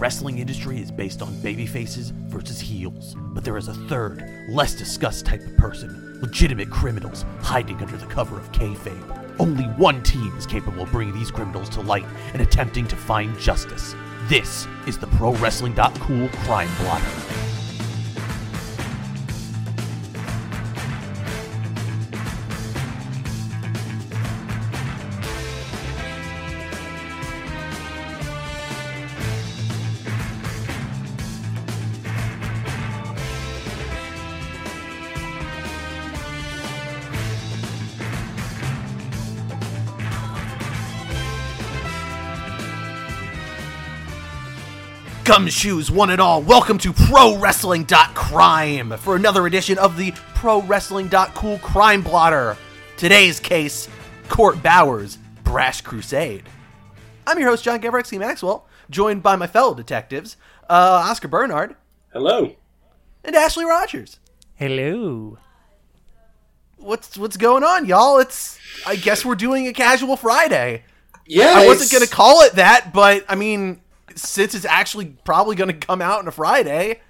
wrestling industry is based on babyfaces versus heels, but there is a third, less discussed type of person, legitimate criminals hiding under the cover of kayfabe. Only one team is capable of bringing these criminals to light and attempting to find justice. This is the ProWrestling.Cool Crime Blotter. Gumshoes, one and all, welcome to ProWrestling.Crime for another edition of the ProWrestling.Cool Crime Blotter. Today's case, Court Bauer's Brash Crusade. I'm your host, John Gavrexky Maxwell, joined by my fellow detectives, Oscar Bernard. Hello. And Ashley Rogers. Hello. What's going on, y'all? I guess we're doing a casual Friday. Yeah. I wasn't going to call it that, but I mean, since it's actually probably going to come out on a Friday,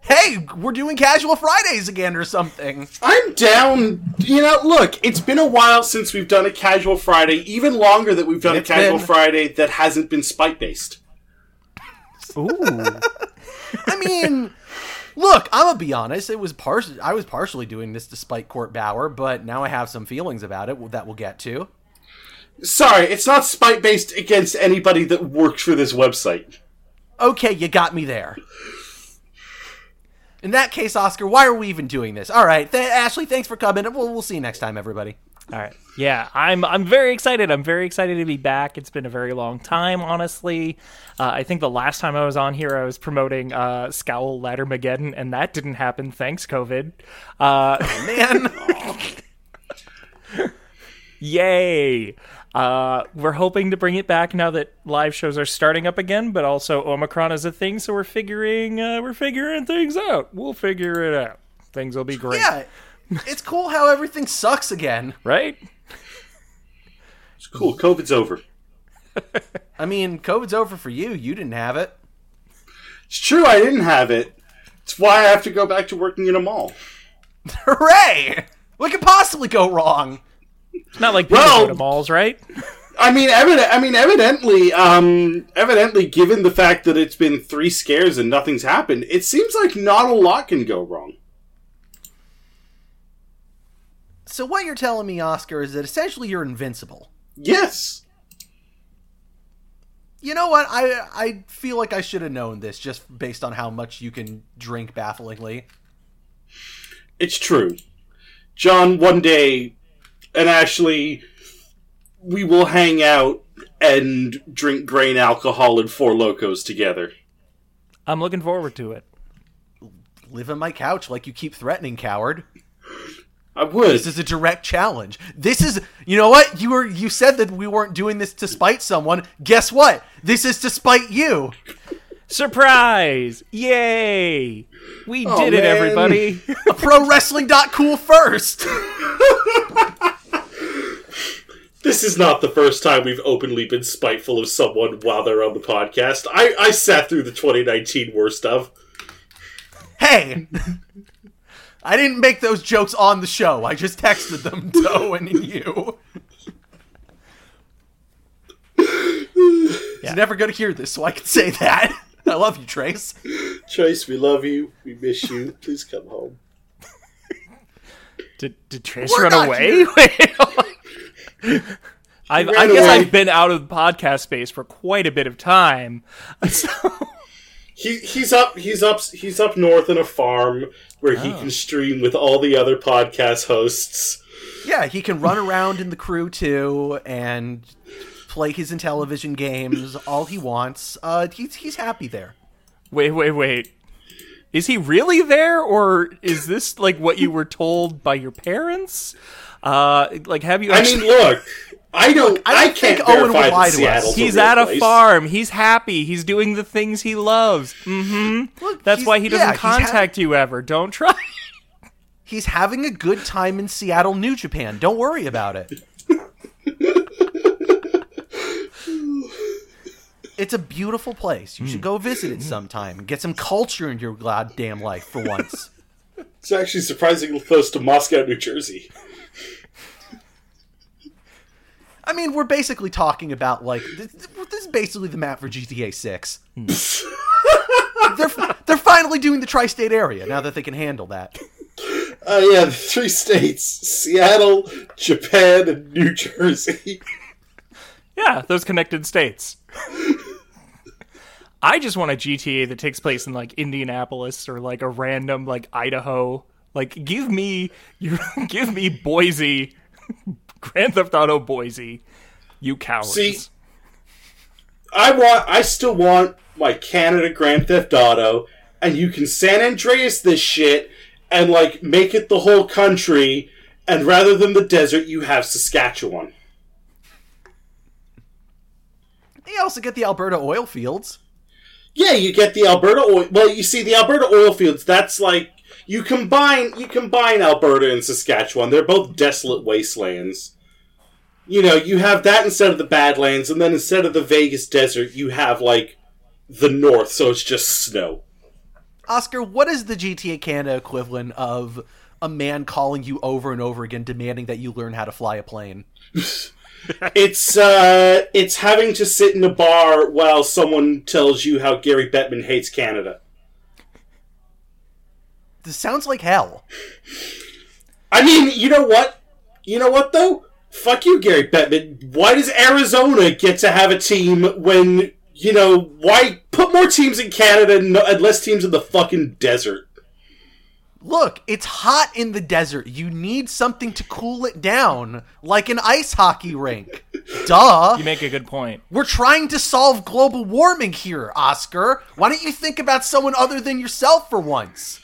hey, we're doing casual Fridays again or something. I'm down. You know, look, it's been a while since we've done a casual Friday, even longer that we've done Friday that hasn't been spite-based. Ooh. I mean, look, I'm going to be honest. I was partially doing this despite Court Bauer, but now I have some feelings about it that we'll get to. Sorry, it's not spite-based against anybody that works for this website. Okay, you got me there. In that case, Oscar, why are we even doing this? All right, Ashley, thanks for coming. We'll see you next time, everybody. All right. Yeah, I'm very excited. I'm very excited to be back. It's been a very long time, honestly. I think the last time I was on here, I was promoting Scowl Laddermageddon, and that didn't happen. Thanks, COVID. Oh, man. Yay. We're hoping to bring it back now that live shows are starting up again, but also Omicron is a thing, so we're figuring things out. We'll figure it out. Things will be great. Yeah, it's cool how everything sucks again. Right? It's cool. COVID's over. I mean, COVID's over for you. You didn't have it. It's true, I didn't have it. It's why I have to go back to working in a mall. Hooray! What could possibly go wrong? It's not like people go to malls, right? I mean, evidently, given the fact that it's been three scares and nothing's happened, it seems like not a lot can go wrong. So what you're telling me, Oscar, is that essentially you're invincible. Yes. You know what? I feel like I should have known this just based on how much you can drink bafflingly. It's true. John, one day, and Ashley, we will hang out and drink grain alcohol and Four Locos together. I'm looking forward to it. Live on my couch like you keep threatening, coward. I would. This is a direct challenge. This is, you know what? You said that we weren't doing this to spite someone. Guess what? This is to spite you. Surprise! Yay! We did it, everybody. A ProWrestling.Cool first. This is not the first time we've openly been spiteful of someone while they're on the podcast. I sat through the 2019 worst of. Hey! I didn't make those jokes on the show. I just texted them to Owen and you. He's never going to hear this, so I can say that. I love you, Trace. Trace, we love you. We miss you. Please come home. Did Trace run away? I guess I've been out of the podcast space for quite a bit of time. So. He's up north in a farm where he can stream with all the other podcast hosts. Yeah, he can run around in the crew too and play his Intellivision games all he wants. He's happy there. Wait. Is he really there, or is this like what you were told by your parents? Have you? I can't Owen would lie to us. He's at a farm. He's happy. He's doing the things he loves. Mm-hmm. Look, that's why he doesn't contact you ever. Don't try. He's having a good time in Seattle, New Japan. Don't worry about it. It's a beautiful place. You should go visit it sometime and get some culture in your goddamn life for once. It's actually surprisingly close to Moscow, New Jersey. I mean, we're basically talking about, like, this is basically the map for GTA 6. They're finally doing the tri-state area now that they can handle that. Yeah, the three states, Seattle, Japan, and New Jersey. Yeah, those connected states. I just want a GTA that takes place in, like, Indianapolis or, like, a random, like, Idaho. Like, give me Boise. Grand Theft Auto Boise, you cowards. See, I still want my Canada Grand Theft Auto, and you can San Andreas this shit, and, like, make it the whole country, and rather than the desert, you have Saskatchewan. You also get the Alberta oil fields. Yeah, you get the Alberta oil... Well, you see, the Alberta oil fields, that's, like... You combine Alberta and Saskatchewan. They're both desolate wastelands. You know, you have that instead of the Badlands, and then instead of the Vegas desert, you have, like, the north, so it's just snow. Oscar, what is the GTA Canada equivalent of a man calling you over and over again demanding that you learn how to fly a plane? It's having to sit in a bar while someone tells you how Gary Bettman hates Canada. This sounds like hell. I mean, you know what? You know what, though? Fuck you, Gary Bettman. Why does Arizona get to have a team when, you know, why put more teams in Canada and less teams in the fucking desert? Look, it's hot in the desert. You need something to cool it down, like an ice hockey rink. Duh. You make a good point. We're trying to solve global warming here, Oscar. Why don't you think about someone other than yourself for once?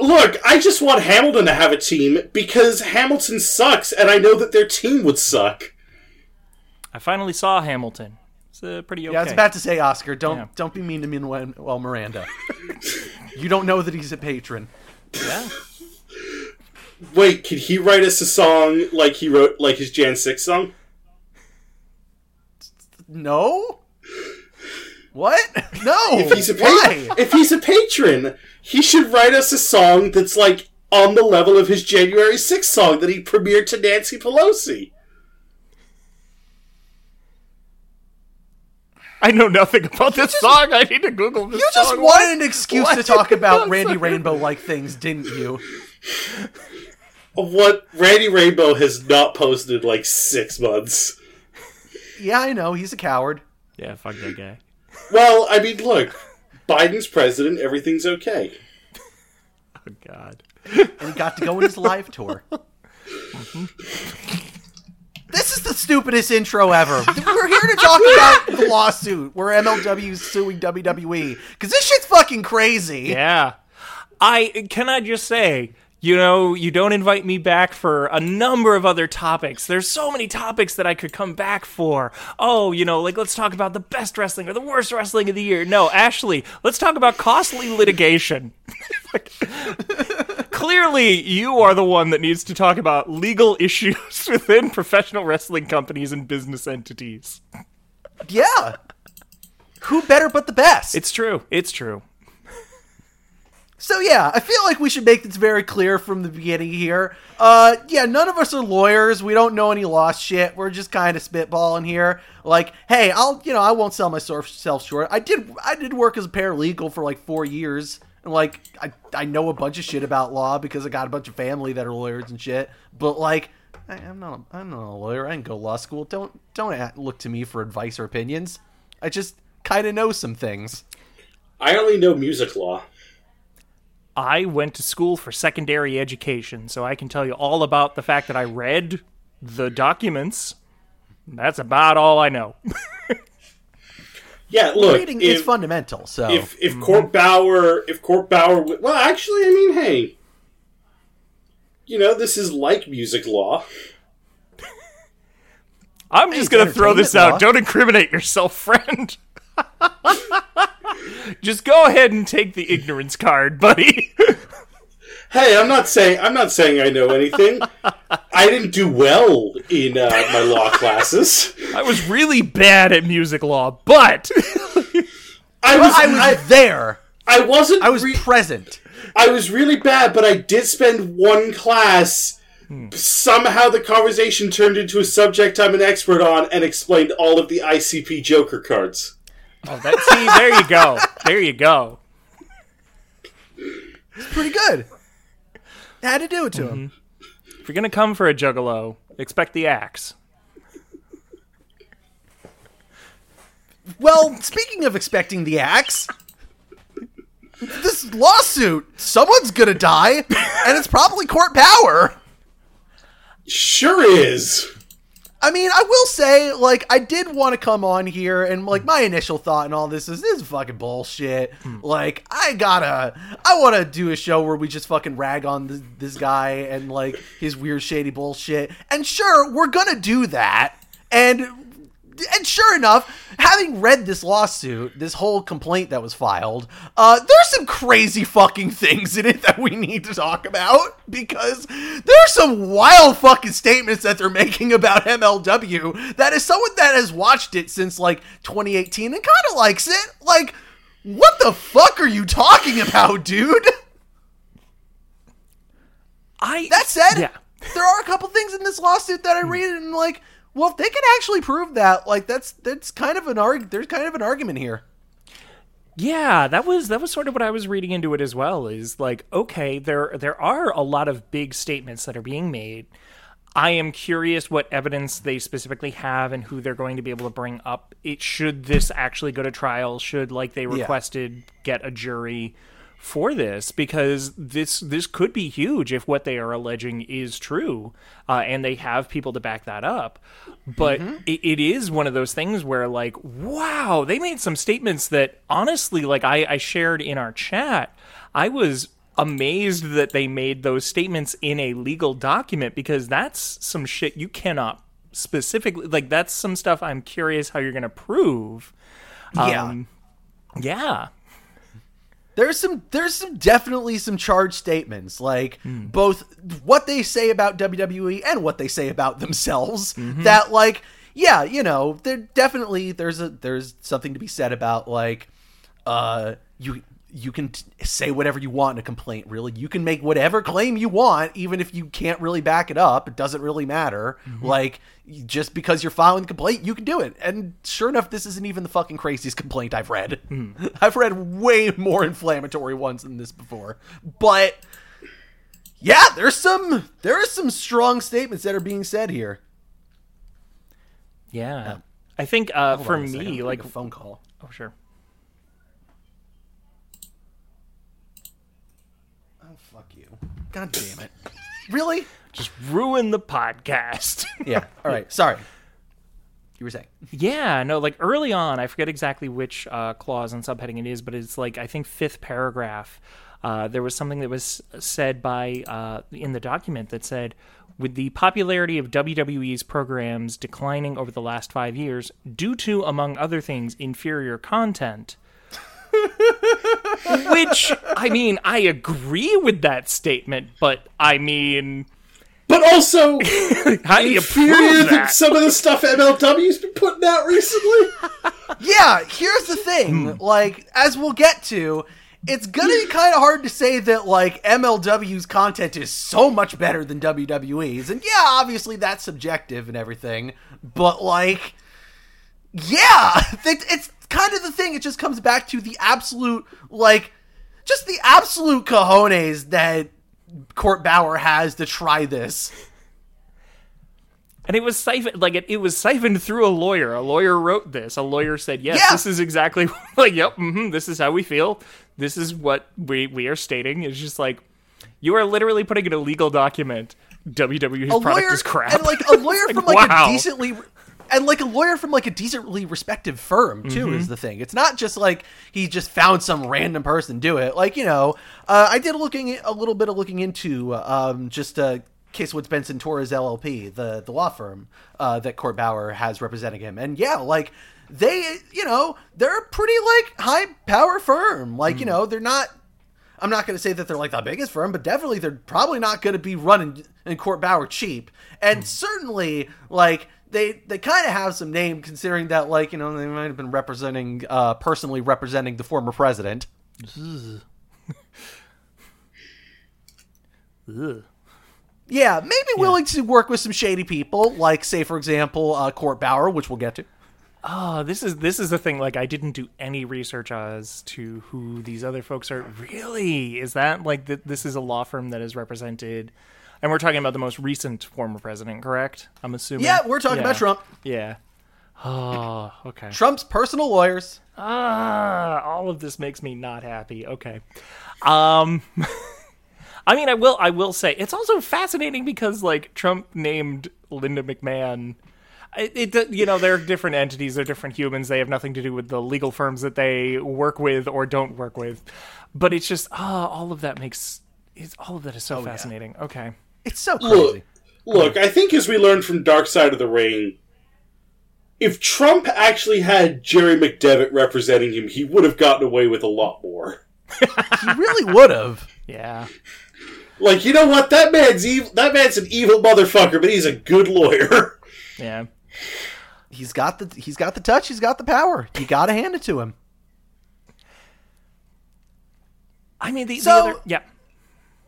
Look, I just want Hamilton to have a team because Hamilton sucks, and I know that their team would suck. I finally saw Hamilton. It's pretty okay. Yeah, I was about to say, Oscar, don't be mean to me and Miranda. You don't know that he's a patron. Yeah. Wait, could he write us a song like he wrote, like his Jan 6 song? No. What? No! If he's a patron, he should write us a song that's, like, on the level of his January 6th song that he premiered to Nancy Pelosi. I know nothing about this song. I need to Google this song. You just wanted an excuse to talk about Randy Rainbow-like things, didn't you? What? Randy Rainbow has not posted in, like, 6 months. Yeah, I know. He's a coward. Yeah, fuck that guy. Well, I mean, look, Biden's president, everything's okay. Oh, God. And he got to go on his live tour. This is the stupidest intro ever. We're here to talk about the lawsuit where MLW's suing WWE, because this shit's fucking crazy. Yeah. Can I just say... You know, you don't invite me back for a number of other topics. There's so many topics that I could come back for. Oh, you know, like, let's talk about the best wrestling or the worst wrestling of the year. No, Ashley, let's talk about costly litigation. Clearly, you are the one that needs to talk about legal issues within professional wrestling companies and business entities. Yeah. Who better but the best? It's true. It's true. So yeah, I feel like we should make this very clear from the beginning here. Yeah, none of us are lawyers. We don't know any law shit. We're just kind of spitballing here. Like, hey, I won't sell myself short. I did work as a paralegal for like 4 years, and like I know a bunch of shit about law because I got a bunch of family that are lawyers and shit. But like, I'm not a lawyer. I didn't go to law school. Don't look to me for advice or opinions. I just kind of know some things. I only know music law. I went to school for secondary education, so I can tell you all about the fact that I read the documents. That's about all I know. Yeah, look, reading is fundamental. So if Court Bauer, well, actually, I mean, hey, you know, this is like music law. I'm just gonna throw this out. Don't incriminate yourself, friend. Just go ahead and take the ignorance card, buddy. Hey, I'm not saying I know anything. I didn't do well in my law classes. I was really bad at music law, but I was there. I was present. I was really bad, but I did spend one class. Somehow the conversation turned into a subject I'm an expert on and explained all of the ICP Joker cards. Oh, that, see, there you go. There you go. It's pretty good. I had to do it to him. If you're going to come for a juggalo, expect the axe. Well, speaking of expecting the axe, this lawsuit, someone's going to die, and it's probably Court Bauer. Sure is. I mean, I will say, like, I did want to come on here, and, like, my initial thought in all this is fucking bullshit. Like, I want to do a show where we just fucking rag on this guy and, like, his weird, shady bullshit. And sure, we're gonna do that. And sure enough, having read this lawsuit, this whole complaint that was filed, there's some crazy fucking things in it that we need to talk about, because there's some wild fucking statements that they're making about MLW that is someone that has watched it since, like, 2018 and kind of likes it. Like, what the fuck are you talking about, dude? That said, yeah. There are a couple things in this lawsuit that I read and, like, well, if they can actually prove that, like, that's kind of there's kind of an argument here. Yeah, that was sort of what I was reading into it as well, is like, okay, there are a lot of big statements that are being made. I am curious what evidence they specifically have and who they're going to be able to bring up. Should this actually go to trial? Should, like, they requested get a jury for this, because this could be huge if what they are alleging is true, and they have people to back that up. But it is one of those things where, like, wow, they made some statements that, honestly, like, I shared in our chat, I was amazed that they made those statements in a legal document, because that's some shit you cannot specifically, like, that's some stuff I'm curious how you're going to prove. Yeah. There's some definitely some charged statements, like both what they say about WWE and what they say about themselves, that, like, yeah, you know, there definitely there's something to be said about, like, you can say whatever you want in a complaint, really. You can make whatever claim you want, even if you can't really back it up. It doesn't really matter. Like, just because you're filing a complaint, you can do it. And sure enough, this isn't even the fucking craziest complaint I've read. I've read way more inflammatory ones than this before. But, yeah, there are some strong statements that are being said here. Yeah. I think, for me, like, a phone call. Oh, sure. God damn it. Really? Just ruin the podcast. Yeah. All right. Sorry. You were saying. Yeah. No, like, early on, I forget exactly which clause and subheading it is, but it's, like, I think fifth paragraph. There was something that was said by in the document that said, with the popularity of WWE's programs declining over the last 5 years due to, among other things, inferior content... Which, I mean, I agree with that statement, but I mean... But also, how do you prove that? Some of the stuff MLW's been putting out recently? Yeah, here's the thing. Like, as we'll get to, it's going to be kind of hard to say that, like, MLW's content is so much better than WWE's. And yeah, obviously that's subjective and everything, but, like... Yeah, it's kind of the thing. It just comes back to the absolute, like, just the absolute cojones that Court Bauer has to try this. And it was siphoned, like, it was siphoned through a lawyer. A lawyer wrote this. A lawyer said, yes, this is exactly, like, yep, this is how we feel. This is what we are stating. It's just like, you are literally putting in a legal document, WWE's product is crap. And, like, a lawyer from, like, wow. And, like, a lawyer from, like, a decently respected firm, too, is the thing. It's not just, like, he just found some random person do it. Like, you know, I did a little bit of looking into just Casewood Benson Torres LLP, the law firm that Court Bauer has representing him. And, yeah, like, they, you know, they're a pretty, like, high-power firm. Like, you know, they're not... I'm not going to say that they're like the biggest firm, but definitely they're probably not going to be running in Court Bauer cheap. And certainly, like, they kind of have some name, considering that, like, you know, they might have been personally representing the former president. Yeah, maybe willing to work with some shady people, like, say, for example, Court Bauer, which we'll get to. Oh, this is the thing. Like, I didn't do any research as to who these other folks are. Really? Is that, like, this is a law firm that is represented? And we're talking about the most recent former president, correct? I'm assuming. Yeah, we're talking about Trump. Yeah. Oh, okay. Trump's personal lawyers. Ah, all of this makes me not happy. Okay. I mean, I will say, it's also fascinating because, like, Trump named Linda McMahon. It, you know, they're different entities, they're different humans, they have nothing to do with the legal firms that they work with or don't work with. But it's just, all of that is so fascinating. Yeah. Okay. It's so crazy. Look, I think as we learned from Dark Side of the Ring, if Trump actually had Jerry McDevitt representing him, he would have gotten away with a lot more. He really would have. Yeah. Like, you know what? That man's evil. That man's an evil motherfucker, but he's a good lawyer. Yeah. He's got the touch, he's got the power. You gotta hand it to him. I mean, the other.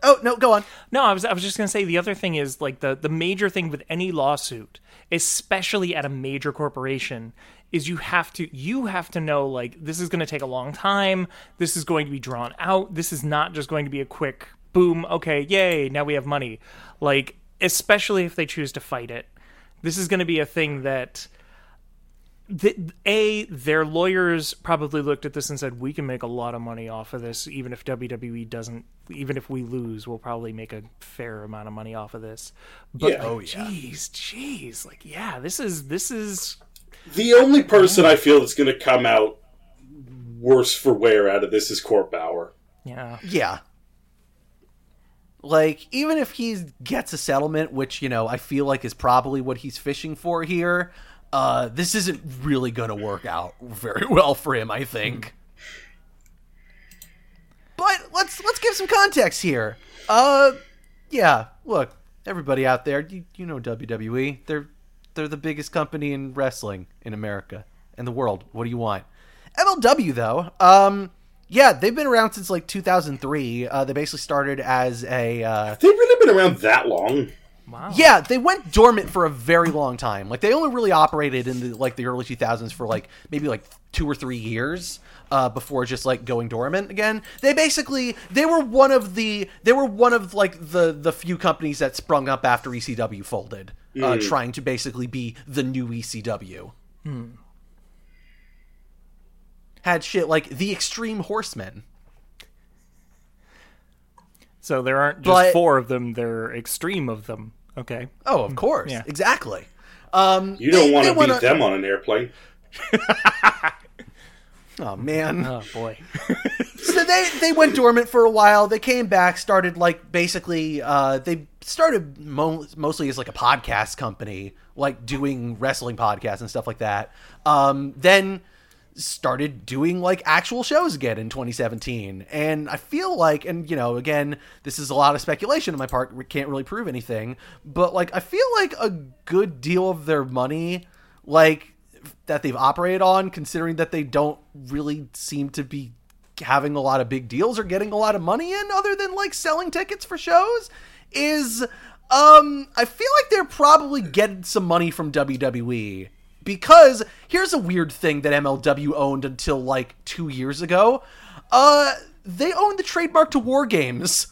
Oh, no, go on. No, I was just going to say the other thing is, like, the major thing with any lawsuit, especially at a major corporation, is you have to know, like, this is going to take a long time. This is going to be drawn out. This is not just going to be a quick boom. Okay, yay, now we have money. Like, especially if they choose to fight it. This is going to be a thing that, their lawyers probably looked at this and said, we can make a lot of money off of this, even if WWE doesn't, even if we lose, we'll probably make a fair amount of money off of this. But, yeah. Jeez. Like, yeah, this is... The only person I feel that's going to come out worse for wear out of this is Court Bauer. Yeah. Yeah. Like, even if he gets a settlement, which, you know, I feel like is probably what he's fishing for here, this isn't really going to work out very well for him, I think. But let's give some context here. Yeah, look, everybody out there, you know WWE. They're the biggest company in wrestling in America and the world. What do you want? MLW, though, yeah, they've been around since, like, 2003. They basically started as a... They've really been around that long. Wow. Yeah, they went dormant for a very long time. Like, they only really operated in, the early 2000s for, like, maybe, like, 2 or 3 years before just, like, going dormant again. They basically... They were one of, like, the few companies that sprung up after ECW folded, trying to basically be the new ECW. Hmm. Had shit like the Extreme Horsemen. So there aren't just four of them, they're extreme of them. Okay. Oh, of course. Yeah. Exactly. You don't want to beat them on an airplane. Oh, man. Oh, boy. So they went dormant for a while. They came back, started, like, basically, they started mostly as, like, a podcast company, like, doing wrestling podcasts and stuff like that. Then started doing, like, actual shows again in 2017. And I feel like, and, you know, again, this is a lot of speculation on my part. We can't really prove anything, but, like, I feel like a good deal of their money, like, that they've operated on, considering that they don't really seem to be having a lot of big deals or getting a lot of money in other than, like, selling tickets for shows, is, I feel like they're probably getting some money from WWE. Because here's a weird thing that MLW owned until, like, 2 years ago. They owned the trademark to War Games.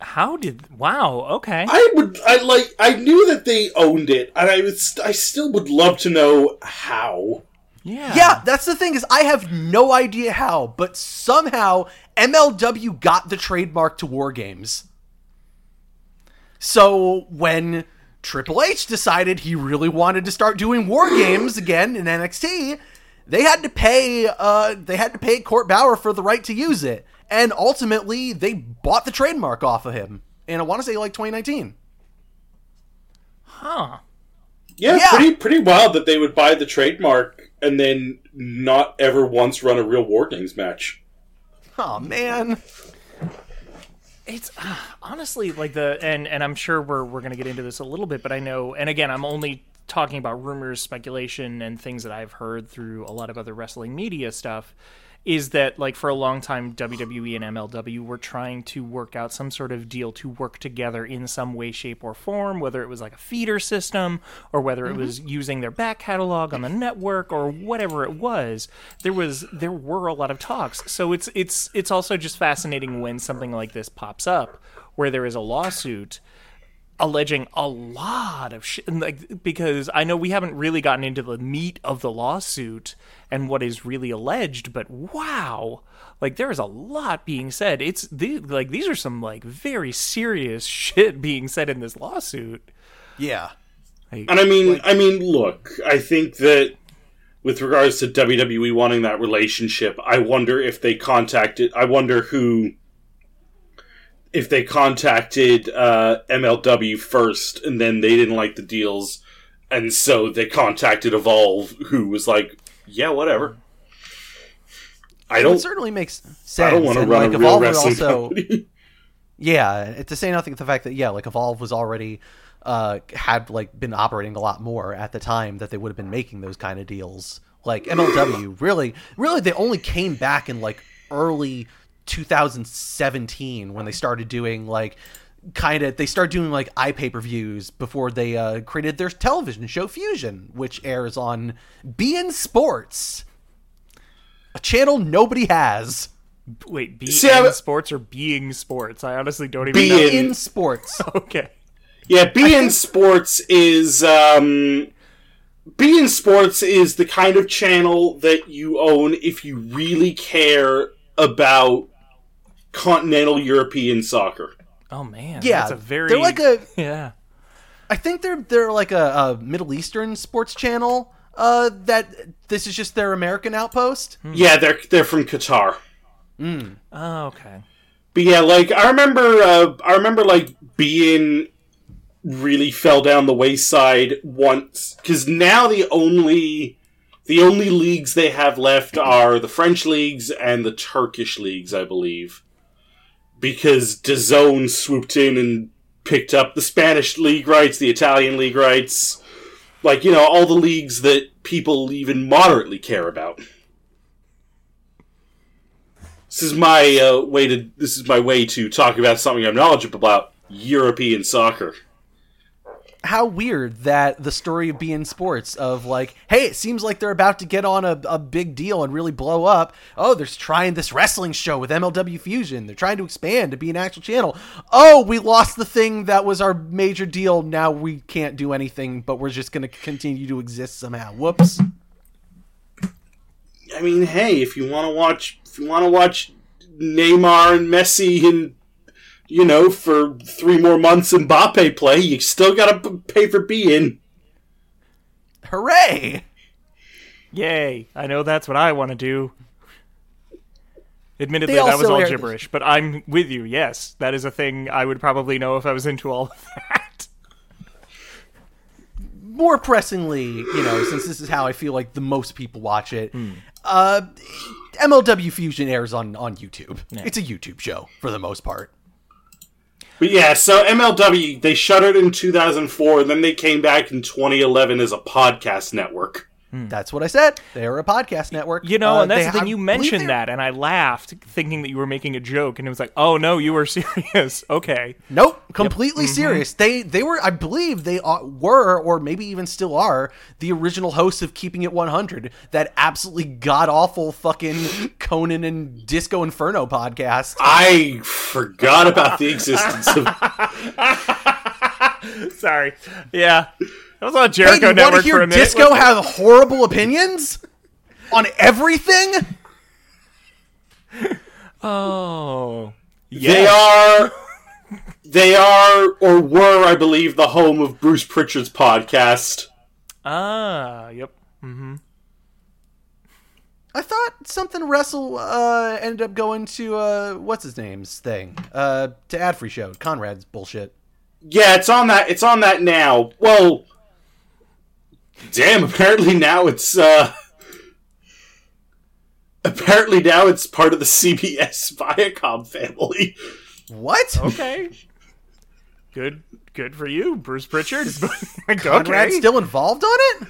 How did... Wow, okay. I knew that they owned it, and I still would love to know how. Yeah. Yeah, that's the thing, is I have no idea how, but somehow MLW got the trademark to War Games. So when Triple H decided he really wanted to start doing War Games again in NXT, they had to pay Court Bauer for the right to use it. And ultimately they bought the trademark off of him. And I want to say, like, 2019. Huh. Yeah. Pretty wild that they would buy the trademark and then not ever once run a real War Games match. Oh man. It's honestly like the, and I'm sure we're going to get into this a little bit, but I know, and again, I'm only talking about rumors, speculation, and things that I've heard through a lot of other wrestling media stuff, is that like for a long time, WWE and MLW were trying to work out some sort of deal to work together in some way, shape, or form, whether it was like a feeder system or whether it was using their back catalog on the network or whatever it was. There were a lot of talks. So it's also just fascinating when something like this pops up where there is a lawsuit alleging a lot of shit, like, because I know we haven't really gotten into the meat of the lawsuit and what is really alleged, but wow, like there is a lot being said. These are some like very serious shit being said in this lawsuit. Yeah, I mean, look, I think that with regards to WWE wanting that relationship, if they contacted MLW first and then they didn't like the deals, and so they contacted Evolve, who was like, yeah, whatever. It certainly makes sense. I don't want to run like, a real Evolve wrestling company. Yeah, to say nothing of the fact that, yeah, like Evolve was already had like been operating a lot more at the time that they would have been making those kind of deals. Like MLW, really, they only came back in like early 2017 when they started doing like iPay-per-views before they created their television show Fusion, which airs on beIN Sports, a channel nobody has. Wait, beIN Sports or being Sports? I honestly don't even know. beIN Sports. Okay. Yeah, beIN Sports is beIN Sports is the kind of channel that you own if you really care about continental European soccer. Oh man, yeah, that's a very. They're like a yeah. I think they're like a Middle Eastern sports channel. That this is just their American outpost. Mm. Yeah, they're from Qatar. Mm. Oh okay. But yeah, like I remember like being really fell down the wayside once because now the only leagues they have left are the French leagues and the Turkish leagues, I believe. Because DAZN swooped in and picked up the Spanish league rights, the Italian league rights. Like, you know, all the leagues that people even moderately care about. This is my way to talk about something I'm knowledgeable about, European soccer. How weird that the story of beIN Sports of like, hey, it seems like they're about to get on a big deal and really blow up. Oh, they're trying this wrestling show with MLW Fusion. They're trying to expand to be an actual channel. Oh, we lost the thing that was our major deal. Now we can't do anything, but we're just going to continue to exist somehow. Whoops. I mean, hey, if you want to watch Neymar and Messi and, you know, for 3 more months Mbappe play, you still gotta pay for beIN. Hooray! Yay. I know that's what I want to do. Admittedly, that was all gibberish, but I'm with you, yes. That is a thing I would probably know if I was into all of that. More pressingly, you know, since this is how I feel like the most people watch it, MLW Fusion airs on YouTube. Yeah. It's a YouTube show, for the most part. But yeah, so MLW, they shuttered in 2004, and then they came back in 2011 as a podcast network. That's what I said. They were a podcast network. You know, and that's the thing. You mentioned that, and I laughed, thinking that you were making a joke, and it was like, oh, no, you were serious. Okay. Nope, completely serious. They were, I believe they were, or maybe even still are, the original hosts of Keeping It 100, that absolutely god-awful fucking Conan and Disco Inferno podcast. I forgot about the existence of... Sorry. Yeah. I was on Jericho Network for a minute. Disco have horrible opinions on everything? Oh. Yes. They are, or were, I believe, the home of Bruce Pritchard's podcast. Ah, yep. Mm-hmm. I thought something Wrestle ended up going to, what's-his-name's thing? To ad-free show. Conrad's bullshit. Yeah, it's on that now. Well... Damn, apparently now it's Apparently now it's part of the CBS Viacom family. What? Okay. Good for you, Bruce Pritchard. Like, Conrad's okay. Still involved on it?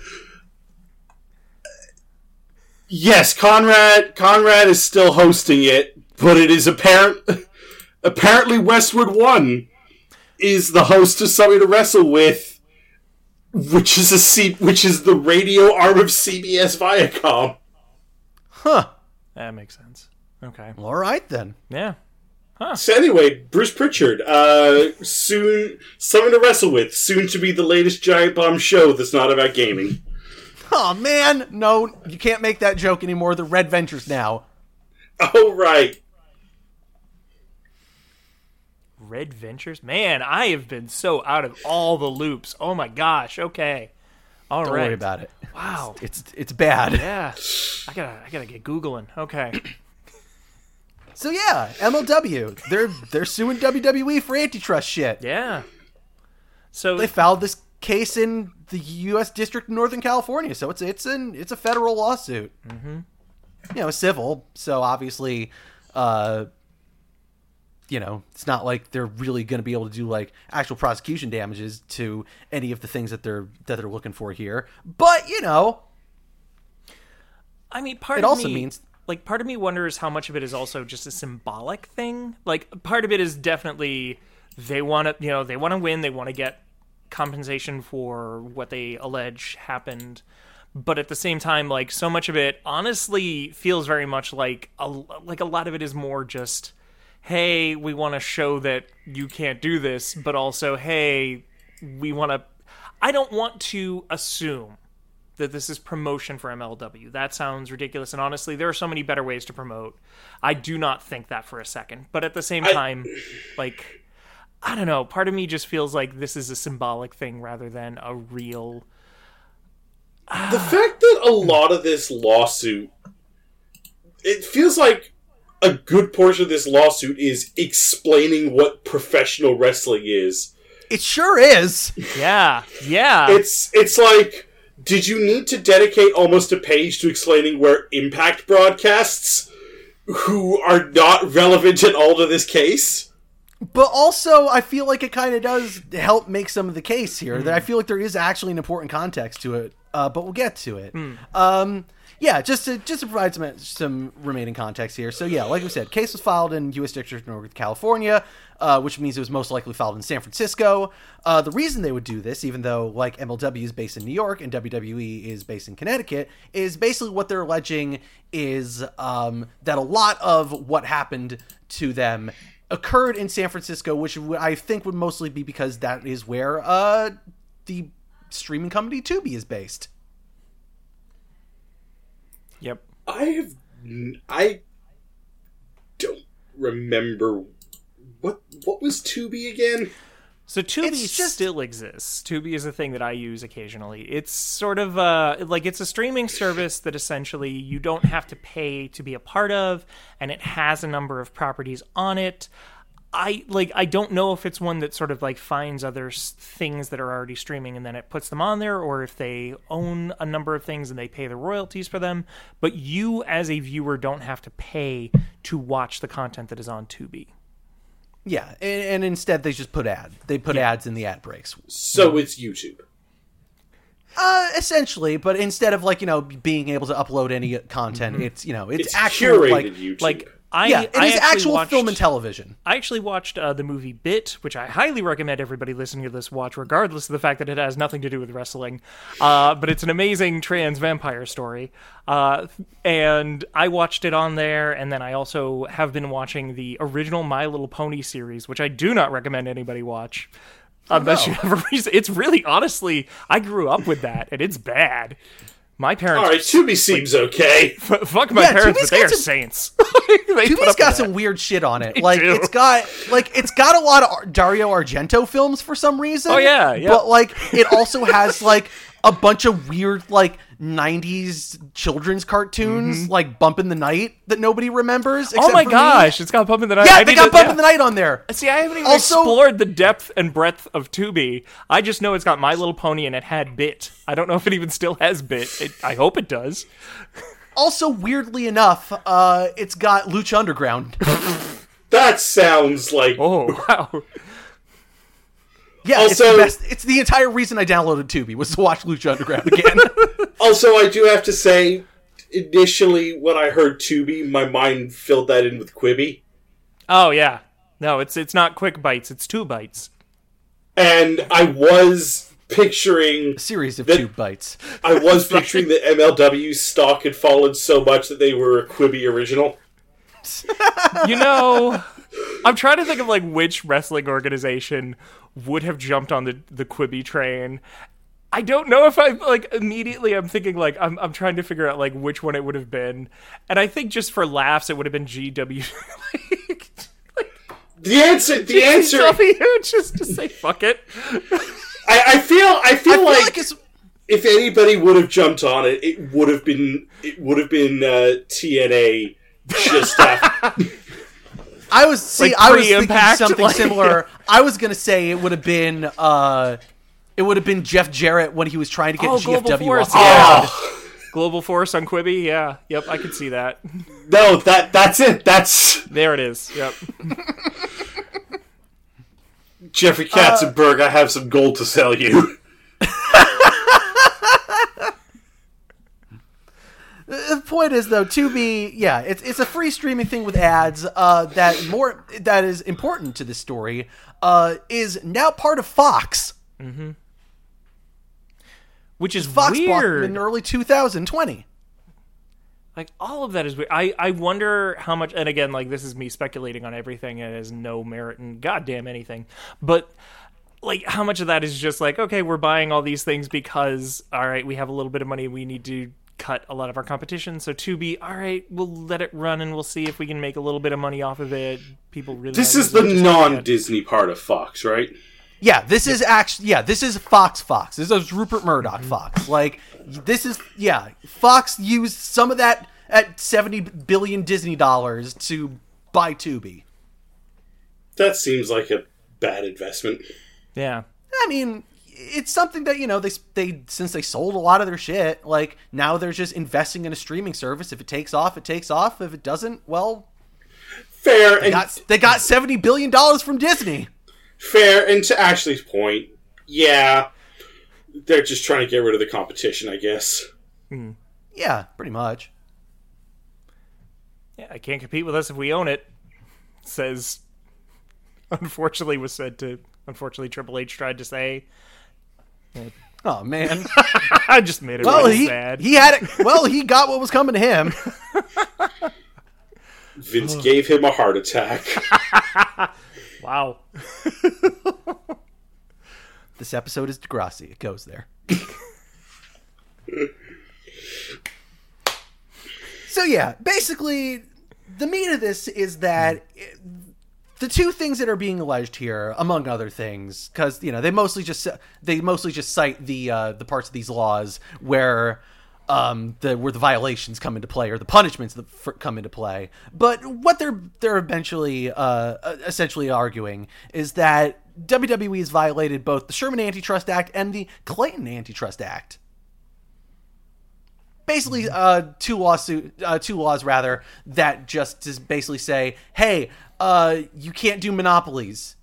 Yes, Conrad is still hosting it, but it is apparently Westwood One is the host of Something to Wrestle With, which is the radio arm of CBS Viacom. Huh. That makes sense. Okay. Well, all right then. Yeah. Huh. So anyway, Bruce Pritchard, soon Something to Wrestle With, soon to be the latest Giant Bomb show that's not about gaming. Oh man, no, you can't make that joke anymore. The Red Ventures now. Oh right. Red Ventures? Man, I have been so out of all the loops. Oh my gosh. Okay. All right. Don't worry about it. Wow. It's bad. Yeah. I gotta get Googling. Okay. So yeah, MLW, they're suing WWE for antitrust shit. Yeah. So they filed this case in the U.S. District of Northern California, so it's a federal lawsuit. Mm-hmm. You know, civil. So obviously, you know, it's not like they're really going to be able to do like actual prosecution damages to any of the things that they're looking for here. But you know, I mean, part of me wonders how much of it is also just a symbolic thing. Like, part of it is definitely they want to win, they want to get compensation for what they allege happened. But at the same time, like, so much of it honestly feels very much like a lot of it is more just, hey, we want to show that you can't do this, but also, hey, I don't want to assume that this is promotion for MLW. That sounds ridiculous, and honestly, there are so many better ways to promote. I do not think that for a second. But at the same time, like, I don't know, part of me just feels like this is a symbolic thing rather than a real... The fact that a lot of this lawsuit... It feels like a good portion of this lawsuit is explaining what professional wrestling is. It sure is! Yeah, yeah. It's like... Did you need to dedicate almost a page to explaining where Impact broadcasts, who are not relevant at all to this case? But also, I feel like it kind of does help make some of the case here. That I feel like there is actually an important context to it, but we'll get to it. Yeah, just to provide some remaining context here. So yeah, like we said, case was filed in U.S. District of Northern California, which means it was most likely filed in San Francisco. The reason they would do this, even though like MLW is based in New York and WWE is based in Connecticut, is basically what they're alleging is that a lot of what happened to them occurred in San Francisco, which I think would mostly be because that is where the streaming company Tubi is based. Yep. I don't remember what was Tubi again. So Tubi still exists. Tubi is a thing that I use occasionally. It's sort of like it's a streaming service that essentially you don't have to pay to be a part of, and it has a number of properties on it. I don't know if it's one that sort of like finds other things that are already streaming and then it puts them on there, or if they own a number of things and they pay the royalties for them. But you as a viewer don't have to pay to watch the content that is on Tubi. Yeah, and instead they just put ads in the ad breaks. So it's YouTube. Essentially, but instead of like, you know, being able to upload any content, it's, you know, it's actually like YouTube. It is actual film and television. I actually watched the movie Bit, which I highly recommend everybody listening to this watch, regardless of the fact that it has nothing to do with wrestling. But it's an amazing trans vampire story. And I watched it on there, and then I also have been watching the original My Little Pony series, which I do not recommend anybody watch. Unless you have a reason. It's really, honestly, I grew up with that, and it's bad. My parents... All right, Tubi seems okay. Fuck my parents, Tubi's but they are saints. Tubi's got some weird shit on it. It's got a lot of Dario Argento films for some reason. Oh, yeah. But, it also has, a bunch of weird, 90s children's cartoons, like Bump in the Night, that nobody remembers. Oh, my gosh. It's got Bump in the Night. Yeah, Bump in the Night on there. See, I haven't even explored the depth and breadth of Tubi. I just know it's got My Little Pony and it had Bit. I don't know if it even still has Bit. I hope it does. Also, weirdly enough, it's got Lucha Underground. That sounds like... Oh, wow. Yeah, also, it's the best. It's the entire reason I downloaded Tubi was to watch Lucha Underground again. Also, I do have to say, initially when I heard Tubi, my mind filled that in with Quibi. Oh, yeah. No, it's not quick bites, it's two bites. And I was picturing... A series of two bites. I was picturing that MLW's stock had fallen so much that they were a Quibi original. You know, I'm trying to think of like which wrestling organization would have jumped on the Quibi train. I don't know if I like immediately. I'm thinking like I'm trying to figure out like which one it would have been, and I think just for laughs it would have been GW. The answer. GW, just to say fuck it. I feel like if anybody would have jumped on it, it would have been TNA. Just I was thinking something like, similar. I was gonna say it would have been Jeff Jarrett when he was trying to get GFW off the ground. Global Force on Quibi, yeah, yep, I could see that. No, that's it. That's there. It is. Yep. Jeffrey Katzenberg, I have some gold to sell you. The point is, though, Tubi, yeah, it's a free streaming thing with ads that is important to this story is now part of Fox, mm-hmm. Which is Fox weird in early 2020. Like all of that is weird. I wonder how much. And again, like this is me speculating on everything. It has no merit in goddamn anything, but. Like, how much of that is just like, okay, we're buying all these things because, all right, we have a little bit of money. We need to cut a lot of our competition. So Tubi, all right, we'll let it run and we'll see if we can make a little bit of money off of it. People really. This is the non-Disney part of Fox, right? Yeah, this is Fox. This is Rupert Murdoch Fox. Like, this is, yeah, Fox used some of that at $70 billion Disney dollars to buy Tubi. That seems like a bad investment. Yeah, I mean, it's something that, you know, they since they sold a lot of their shit, like now they're just investing in a streaming service. If it takes off, it takes off. If it doesn't, well, fair. They got $70 billion from Disney. Fair, and to Ashley's point, yeah, they're just trying to get rid of the competition, I guess. Mm. Yeah, pretty much. Yeah, I can't compete with us if we own it. Says, unfortunately, was said to. Unfortunately, Triple H tried to say. Oh, man. I just made it really sad. He had it. Well, he got what was coming to him. Vince gave him a heart attack. Wow. This episode is Degrassi. It goes there. So, yeah, basically, the meat of this is that... The two things that are being alleged here, among other things, because, you know, they mostly just cite the parts of these laws where the violations come into play or the punishments come into play. But what they're eventually essentially arguing is that WWE has violated both the Sherman Antitrust Act and the Clayton Antitrust Act. Basically, two laws that just basically say, hey, you can't do monopolies,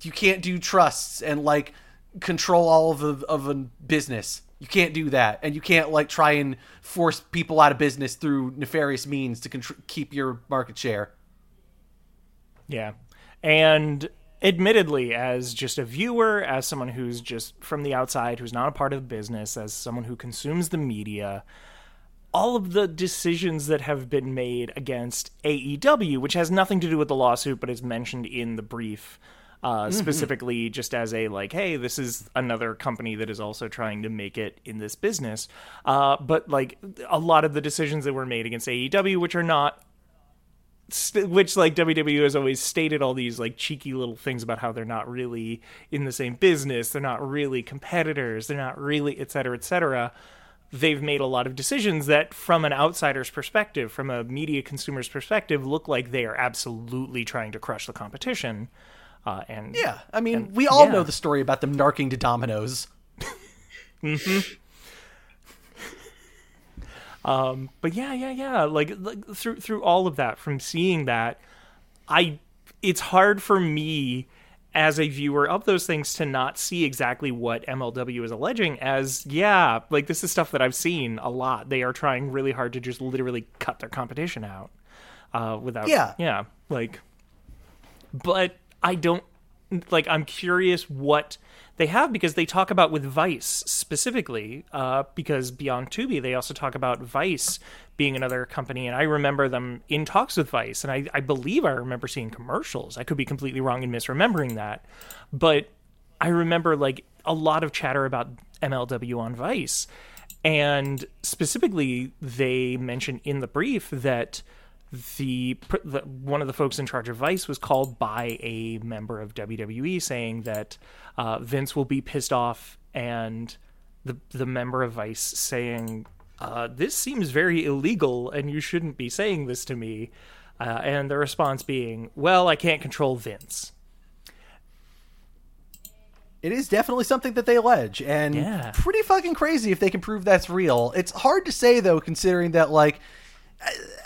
you can't do trusts, and like control all of a business. You can't do that, and you can't like try and force people out of business through nefarious means to keep your market share. Yeah, and admittedly, as just a viewer, as someone who's just from the outside, who's not a part of the business, as someone who consumes the media. All of the decisions that have been made against AEW, which has nothing to do with the lawsuit, but is mentioned in the brief, specifically just as a, like, hey, this is another company that is also trying to make it in this business. But, like, a lot of the decisions that were made against AEW, which are not... which, like, WWE has always stated all these, like, cheeky little things about how they're not really in the same business, they're not really competitors, they're not really, et cetera, et cetera... They've made a lot of decisions that from an outsider's perspective, from a media consumer's perspective, look like they are absolutely trying to crush the competition. And yeah, I mean, we all know the story about them narking to Domino's. Mm-hmm. But yeah. Like through all of that, from seeing that, it's hard for me as a viewer of those things to not see exactly what MLW is alleging as, yeah, like this is stuff that I've seen a lot. They are trying really hard to just literally cut their competition out without. Yeah. Like, but I don't, like, I'm curious what they have, because they talk about with Vice specifically, because beyond Tubi, they also talk about Vice being another company. And I remember them in talks with Vice, and I believe I remember seeing commercials. I could be completely wrong in misremembering that. But I remember, like, a lot of chatter about MLW on Vice. And specifically, they mention in the brief that the one of the folks in charge of Vice was called by a member of WWE saying that Vince will be pissed off, and the member of Vice saying, this seems very illegal and you shouldn't be saying this to me, and the response being, well, I can't control Vince. It is definitely something that they allege, and pretty fucking crazy if they can prove that's real. It's hard to say, though, considering that, like,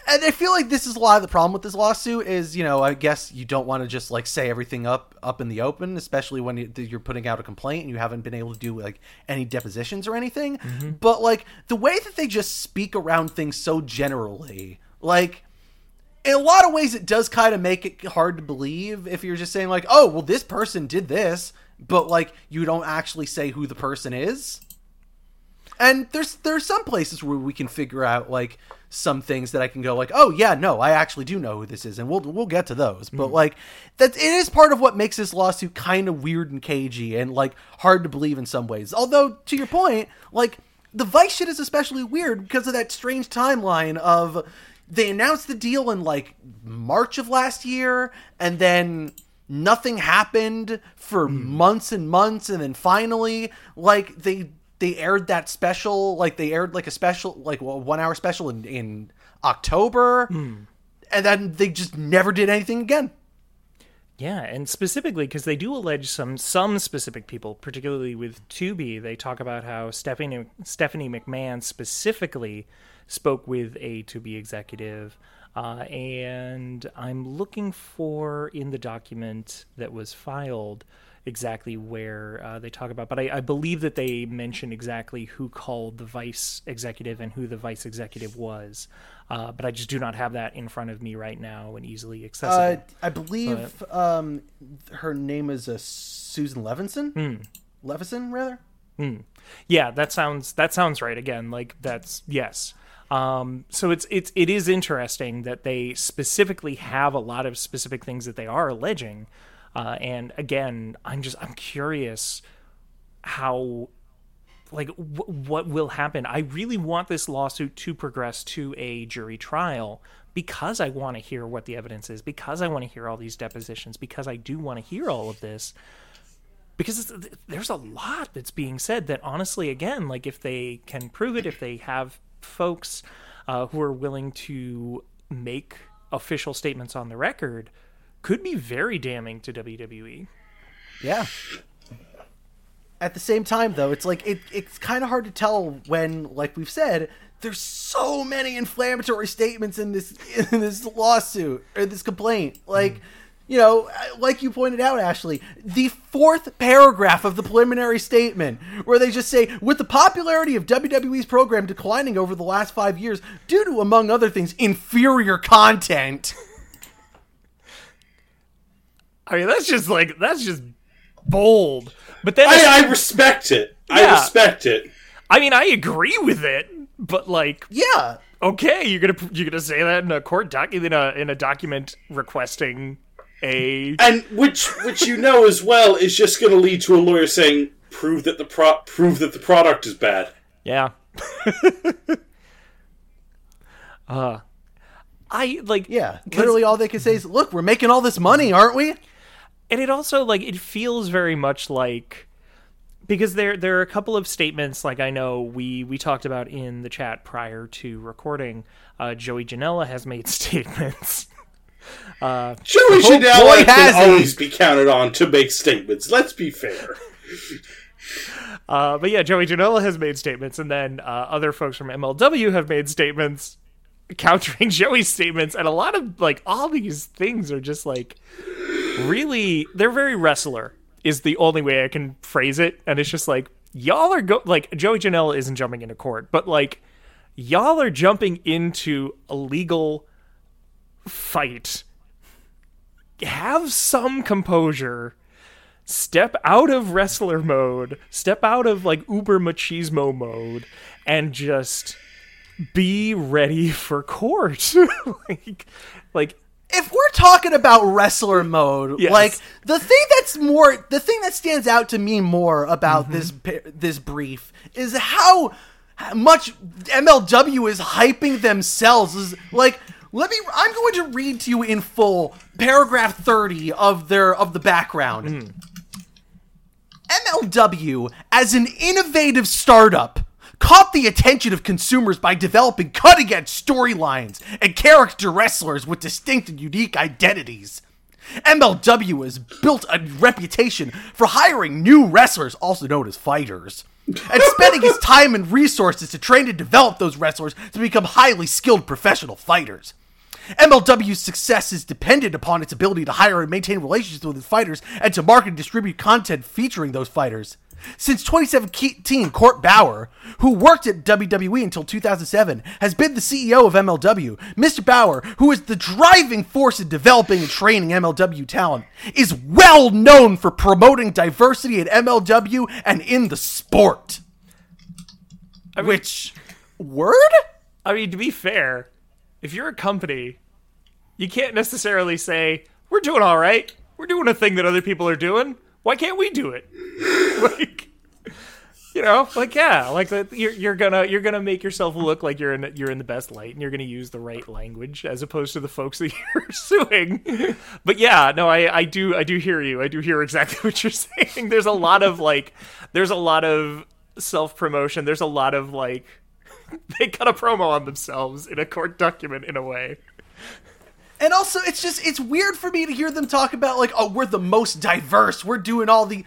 and I feel like this is a lot of the problem with this lawsuit is, you know, I guess you don't want to just, like, say everything up in the open, especially when you're putting out a complaint and you haven't been able to do, like, any depositions or anything. Mm-hmm. But, like, the way that they just speak around things so generally, like, in a lot of ways it does kind of make it hard to believe if you're just saying, like, oh, well, this person did this, but, like, you don't actually say who the person is. And there's some places where we can figure out, like, some things that I can go, like, oh yeah, no, I actually do know who this is, and we'll get to those. But like, that it is part of what makes this lawsuit kind of weird and cagey and, like, hard to believe in some ways. Although, to your point, like, the Vice shit is especially weird because of that strange timeline of they announced the deal in, like, March of last year, and then nothing happened for months and months, and then finally, like, they aired that special, like, they aired, like, a special, like, a 1 hour special in October, and then they just never did anything again. Yeah, and specifically, because they do allege some specific people, particularly with Tubi, they talk about how Stephanie McMahon specifically spoke with a Tubi executive, and I'm looking for, in the document that was filed, exactly where they talk about, but I believe that they mention exactly who called the Vice executive and who the Vice executive was, but I just do not have that in front of me right now and easily accessible. I believe her name is Susan Levinson. Levinson, rather. Yeah, that sounds right. Again, like, that's yes. So it is interesting that they specifically have a lot of specific things that they are alleging. And again, I'm curious how, like, what will happen. I really want this lawsuit to progress to a jury trial because I want to hear what the evidence is, because I want to hear all these depositions, because I do want to hear all of this, because there's a lot that's being said that, honestly, again, like, if they can prove it, if they have folks who are willing to make official statements on the record, could be very damning to WWE. Yeah. At the same time, though, it's like it's kind of hard to tell when, like we've said, there's so many inflammatory statements in this lawsuit or this complaint. Like, you know, like you pointed out, Ashley, the fourth paragraph of the preliminary statement where they just say, with the popularity of WWE's program declining over the last 5 years due to, among other things, inferior content. I mean, that's just bold. But then I respect it. Yeah. I respect it. I mean, I agree with it, but, like, yeah, okay, you're gonna say that in a court in a document requesting a, and which you know as well is just gonna lead to a lawyer saying, prove that the product is bad. Yeah. Literally all they can say is, look, we're making all this money, aren't we? And it also, like, it feels very much like, because there are a couple of statements, like, I know we talked about in the chat prior to recording, Joey Janela has made statements. Joey Janela can always be counted on to make statements, let's be fair. But yeah, Joey Janela has made statements, and then other folks from MLW have made statements countering Joey's statements, and a lot of, like, all these things are just, like, really, they're very wrestler is the only way I can phrase it, and it's just, like, y'all are, Joey Janela isn't jumping into court, but, like, y'all are jumping into a legal fight. Have some composure. Step out of wrestler mode. Step out of, like, uber machismo mode, and just be ready for court. like if we're talking about wrestler mode, yes. Like the thing that stands out to me more about this brief is how much MLW is hyping themselves. Is like, I'm going to read to you in full paragraph 30 of the background. MLW, as an innovative startup, caught the attention of consumers by developing cutting-edge storylines and character wrestlers with distinct and unique identities. MLW has built a reputation for hiring new wrestlers, also known as fighters, and spending his time and resources to train and develop those wrestlers to become highly skilled professional fighters. MLW's success is dependent upon its ability to hire and maintain relationships with its fighters and to market and distribute content featuring those fighters. Since 2017, Court Bauer, who worked at WWE until 2007, has been the CEO of MLW. Mr. Bauer, who is the driving force in developing and training MLW talent, is well known for promoting diversity at MLW and in the sport. I mean, to be fair, if you're a company, you can't necessarily say, we're doing all right. We're doing a thing that other people are doing. Why can't we do it? You're gonna make yourself look like you're in the best light, and you're gonna use the right language as opposed to the folks that you're suing. But yeah, no, I do hear you. I do hear exactly what you're saying. There's a lot of self-promotion. There's a lot of they cut a promo on themselves in a court document in a way. And also, it's weird for me to hear them talk about, we're the most diverse, we're the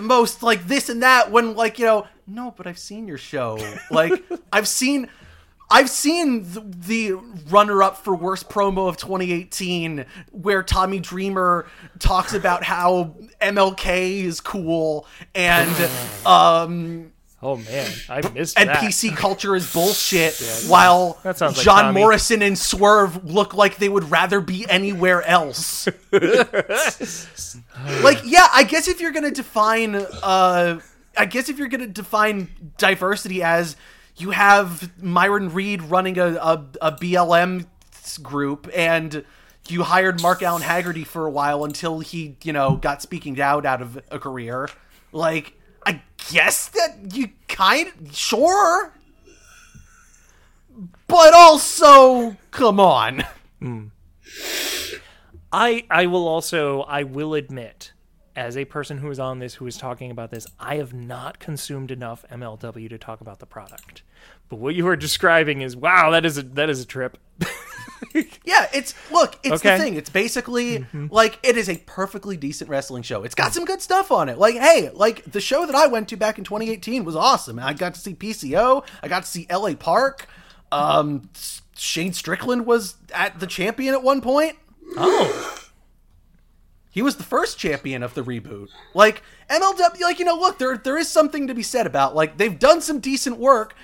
most, this and that, when, no, but I've seen your show. I've seen the runner-up for worst promo of 2018, where Tommy Dreamer talks about how MLK is cool, and, oh man, I missed that. And PC culture is bullshit, while John Morrison and Swerve look like they would rather be anywhere else. I guess if you're gonna define, diversity as you have Myron Reed running a BLM group, and you hired Mark Allen Haggerty for a while until he, got speaking out of a career, I guess that you sure. But also, come on. I will admit, as a person who is talking about this, I have not consumed enough MLW to talk about the product. But what you are describing is, wow, that is a trip. Yeah, the thing. It's basically, it is a perfectly decent wrestling show. It's got some good stuff on it. The show that I went to back in 2018 was awesome. I got to see PCO. I got to see LA Park. Shane Strickland was at the champion at one point. Oh. He was the first champion of the reboot. MLW, there is something to be said about, they've done some decent work.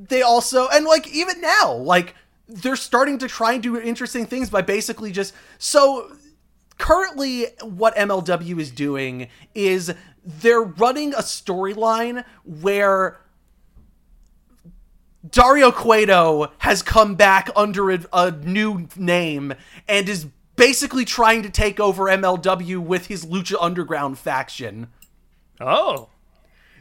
They also, and, even now, they're starting to try and do interesting things by basically just... So, currently, what MLW is doing is they're running a storyline where Dario Cueto has come back under a new name and is basically trying to take over MLW with his Lucha Underground faction. Oh.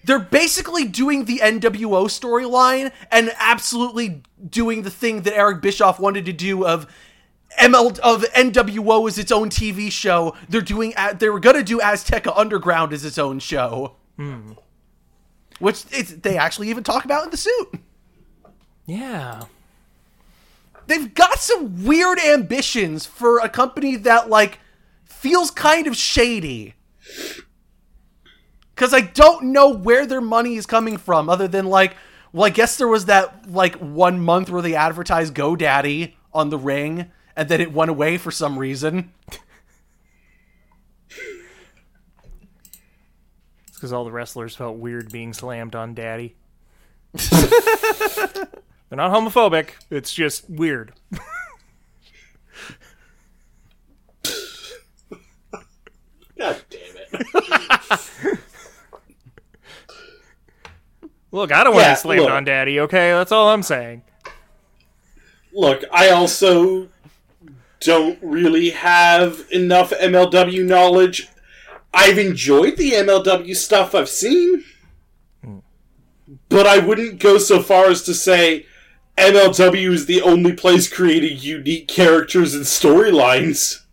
They're basically doing the NWO storyline and absolutely doing the thing that Eric Bischoff wanted to do of NWO as its own TV show. They were going to do Azteca Underground as its own show. Which they actually even talk about in the suit. Yeah. They've got some weird ambitions for a company that, feels kind of shady. Because I don't know where their money is coming from, other than, like, well, I guess there was that, like, 1 month where they advertised GoDaddy on the ring, and then it went away for some reason. It's because all the wrestlers felt weird being slammed on daddy. They're not homophobic, it's just weird. God damn it. Look, I don't want to be slammed on daddy, okay? That's all I'm saying. Look, I also don't really have enough MLW knowledge. I've enjoyed the MLW stuff I've seen, but I wouldn't go so far as to say MLW is the only place creating unique characters and storylines.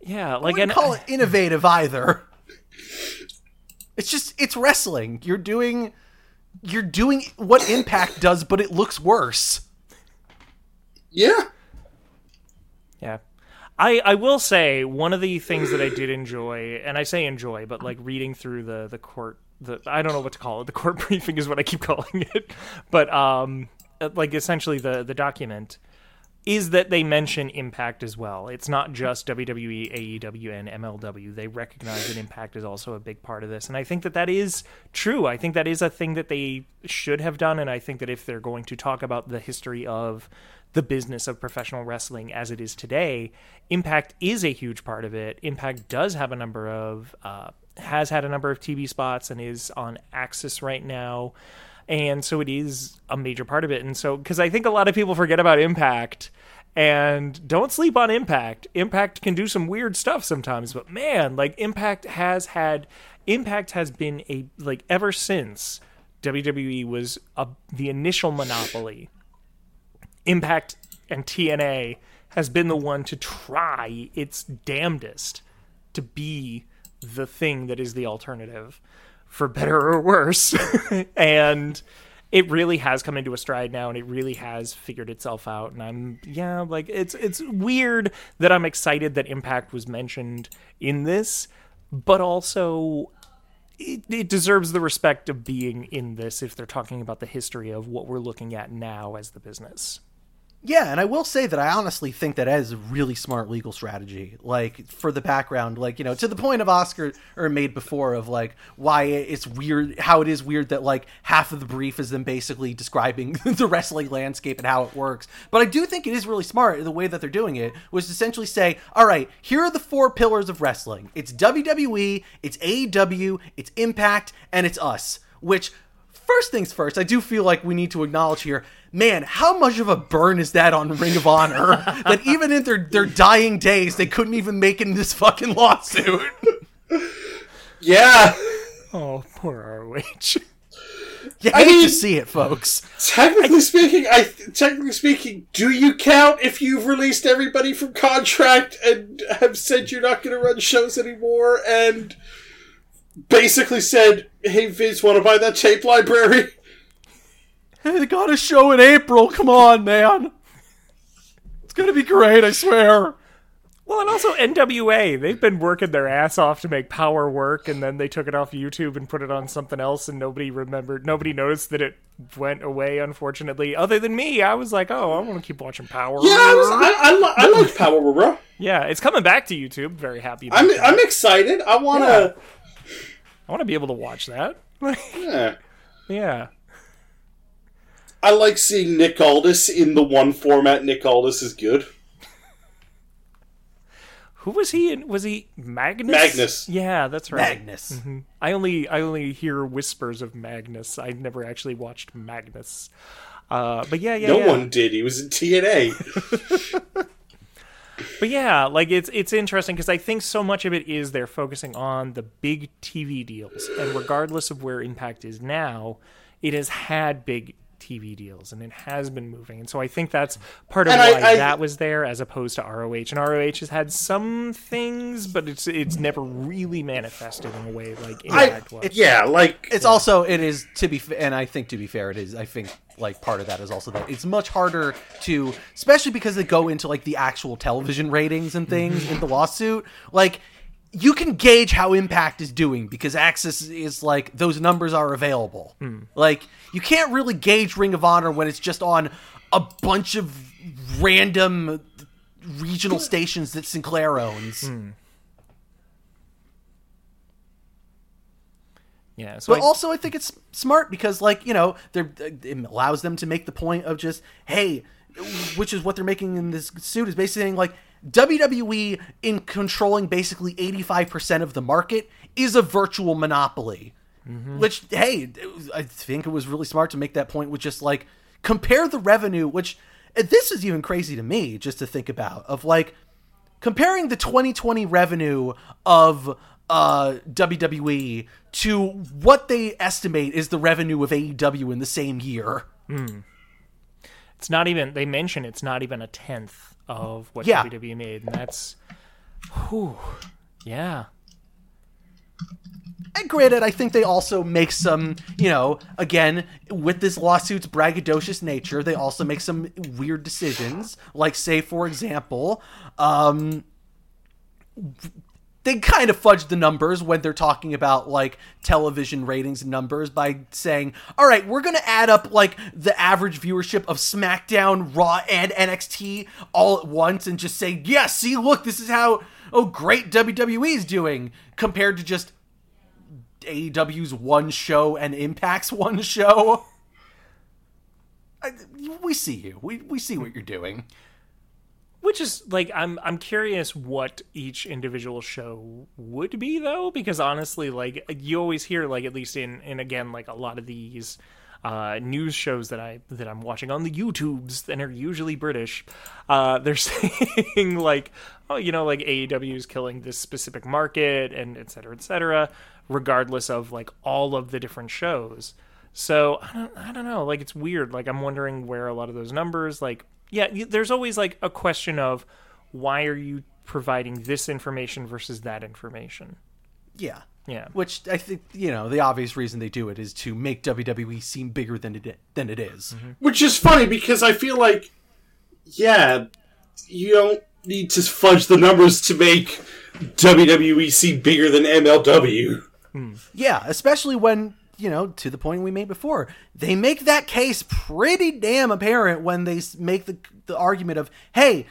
Yeah, like, I wouldn't call it innovative either. It's just, it's wrestling. You're doing what Impact does, but it looks worse. Yeah. Yeah. I will say, one of the things that I did enjoy, and I say enjoy, but, like, reading through the court, I don't know what to call it. The court briefing is what I keep calling it. But, like, essentially the document is that they mention Impact as well. It's not just WWE, AEW, and MLW. They recognize that Impact is also a big part of this. And I think that that is true. I think that is a thing that they should have done. And I think that if they're going to talk about the history of the business of professional wrestling as it is today, Impact is a huge part of it. Impact does have a number of, has had a number of TV spots and is on Axis right now. And so it is a major part of it. And so, because I think a lot of people forget about Impact, and don't sleep on Impact. Impact can do some weird stuff sometimes, but man, like, Impact has been a, like, ever since WWE was the initial monopoly, Impact and TNA has been the one to try its damnedest to be the thing that is the alternative, for better or worse. And it really has come into a stride now, and it really has figured itself out. And I'm, yeah, like, it's weird that I'm excited that Impact was mentioned in this, but also it deserves the respect of being in this if they're talking about the history of what we're looking at now as the business. Yeah, and I will say that I honestly think that is a really smart legal strategy, like, for the background, like, you know, to the point of Oscar or made before of, like, why it's weird, how it is weird that, like, half of the brief is them basically describing the wrestling landscape and how it works. But I do think it is really smart the way that they're doing it, was to essentially say, all right, here are the four pillars of wrestling. It's WWE, it's AEW, it's Impact, and it's us, which... First things first, I do feel like we need to acknowledge here, man, how much of a burn is that on Ring of Honor that even in their dying days, they couldn't even make it in this fucking lawsuit. Yeah. Oh, poor ROH. You hate to see it, folks. Technically speaking, do you count if you've released everybody from contract and have said you're not going to run shows anymore and... basically said, hey Vince, want to buy that tape library? Hey, they got a show in April, come on, man. It's gonna be great, I swear. Well, and also NWA, they've been working their ass off to make Power work, and then they took it off YouTube and put it on something else, and nobody noticed that it went away, unfortunately, other than me. I was like, oh, I want to keep watching Power. Yeah, I liked Power, bro. Yeah, it's coming back to YouTube, very happy about that. I'm excited, I want to be able to watch that. Yeah. Yeah. I like seeing Nick Aldis in the one format Nick Aldis is good. Who was he in? Was he Magnus? Magnus. Yeah, that's right. Magnus. Mm-hmm. I only hear whispers of Magnus. I've never actually watched Magnus. But yeah. No one did. He was in TNA. But yeah, like, it's interesting because I think so much of it is they're focusing on the big TV deals. And regardless of where Impact is now, it has had big TV deals and it has been moving. And so I think that's part of why that was there as opposed to ROH. And ROH has had some things, but it's never really manifested in a way like Impact was. Yeah, like... It's also, it is, to be... And I think, to be fair, it is, I think... like part of that is also that it's much harder to, especially because they go into like the actual television ratings and things in the lawsuit. Like you can gauge how Impact is doing because Access is like, those numbers are available. Mm. Like, you can't really gauge Ring of Honor when it's just on a bunch of random regional stations that Sinclair owns. Mm. Yeah, so but also I think it's smart because, like, you know, it allows them to make the point of just, hey, which is what they're making in this suit, is basically saying, like, WWE, in controlling basically 85% of the market, is a virtual monopoly. Mm-hmm. Which, hey, I think it was really smart to make that point with just, like, compare the revenue, which this is even crazy to me just to think about, of, like, comparing the 2020 revenue of WWE to what they estimate is the revenue of AEW in the same year. Mm. It's not even, they mention it's not even a tenth of what WWE made, and that's, whew, yeah. And granted, I think they also make some, you know, again, with this lawsuit's braggadocious nature, they also make some weird decisions, like, say, for example, they kind of fudge the numbers when they're talking about, like, television ratings and numbers by saying, all right, we're going to add up, like, the average viewership of SmackDown, Raw, and NXT all at once and just say, yeah, see, look, this is how, oh, great WWE is doing compared to just AEW's one show and Impact's one show. We see you. We see what you're doing. Which is, like, I'm curious what each individual show would be, though, because honestly, like, you always hear, like, at least in again, like, a lot of these news shows that I'm watching on the YouTubes and are usually British, they're saying, like, oh, you know, like, AEW is killing this specific market and et cetera, regardless of, like, all of the different shows. So, I don't know, like, it's weird. Like, I'm wondering where a lot of those numbers, like... Yeah, there's always, like, a question of why are you providing this information versus that information? Yeah. Yeah. Which I think, you know, the obvious reason they do it is to make WWE seem bigger than it is. Mm-hmm. Which is funny because I feel like, yeah, you don't need to fudge the numbers to make WWE seem bigger than MLW. Mm. Yeah, especially when... you know, to the point we made before, they make that case pretty damn apparent when they make the argument of, hey,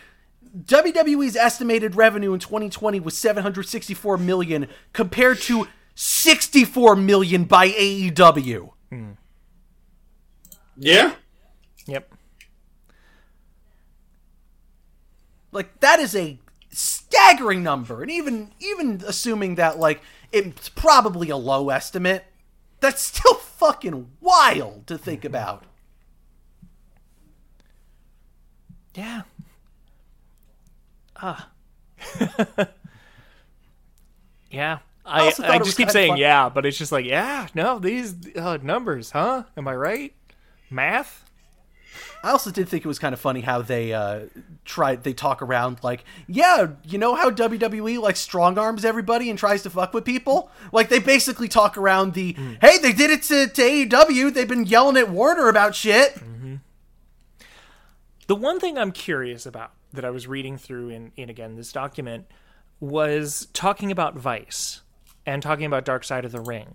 WWE's estimated revenue in 2020 was $764 million compared to $64 million by AEW. Mm. Yeah. Yep. Like, that is a staggering number. And even assuming that, like, it's probably a low estimate, that's still fucking wild to think about. Yeah. Yeah. I just keep saying yeah, but it's just like, yeah, no, these numbers, huh? Am I right? Math? I also did think it was kind of funny how they they talk around like, yeah, you know how WWE like strong arms everybody and tries to fuck with people? Like they basically talk around the, hey, they did it to AEW. They've been yelling at Warner about shit. Mm-hmm. The one thing I'm curious about that I was reading through in again, this document was talking about Vice and talking about Dark Side of the Ring,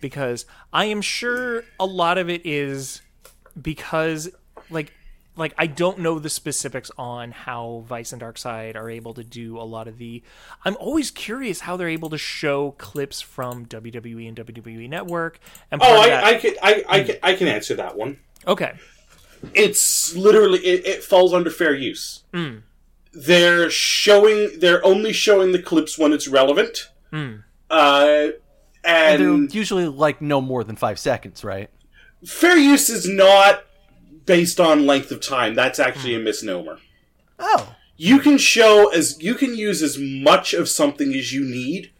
because I am sure a lot of it is because... Like I don't know the specifics on how Vice and Darkside are able to do a lot of the... I'm always curious how they're able to show clips from WWE and WWE Network. And I can answer that one. Okay. It's literally... It falls under fair use. Mm. They're only showing the clips when it's relevant. Mm. And they're usually, like, no more than 5 seconds, right? Fair use is not... based on length of time. That's actually a misnomer. Oh. You can use as much of something as you need,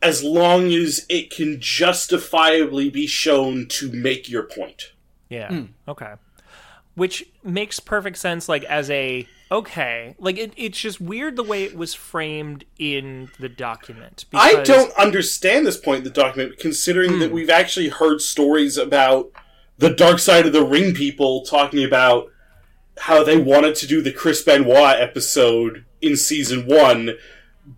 as long as it can justifiably be shown to make your point. Yeah. Mm. Okay. Which makes perfect sense, like, as a... Okay. Like, it's just weird the way it was framed in the document. Because... I don't understand this point in the document, considering that we've actually heard stories about... the Dark Side of the Ring people talking about how they wanted to do the Chris Benoit episode in season 1,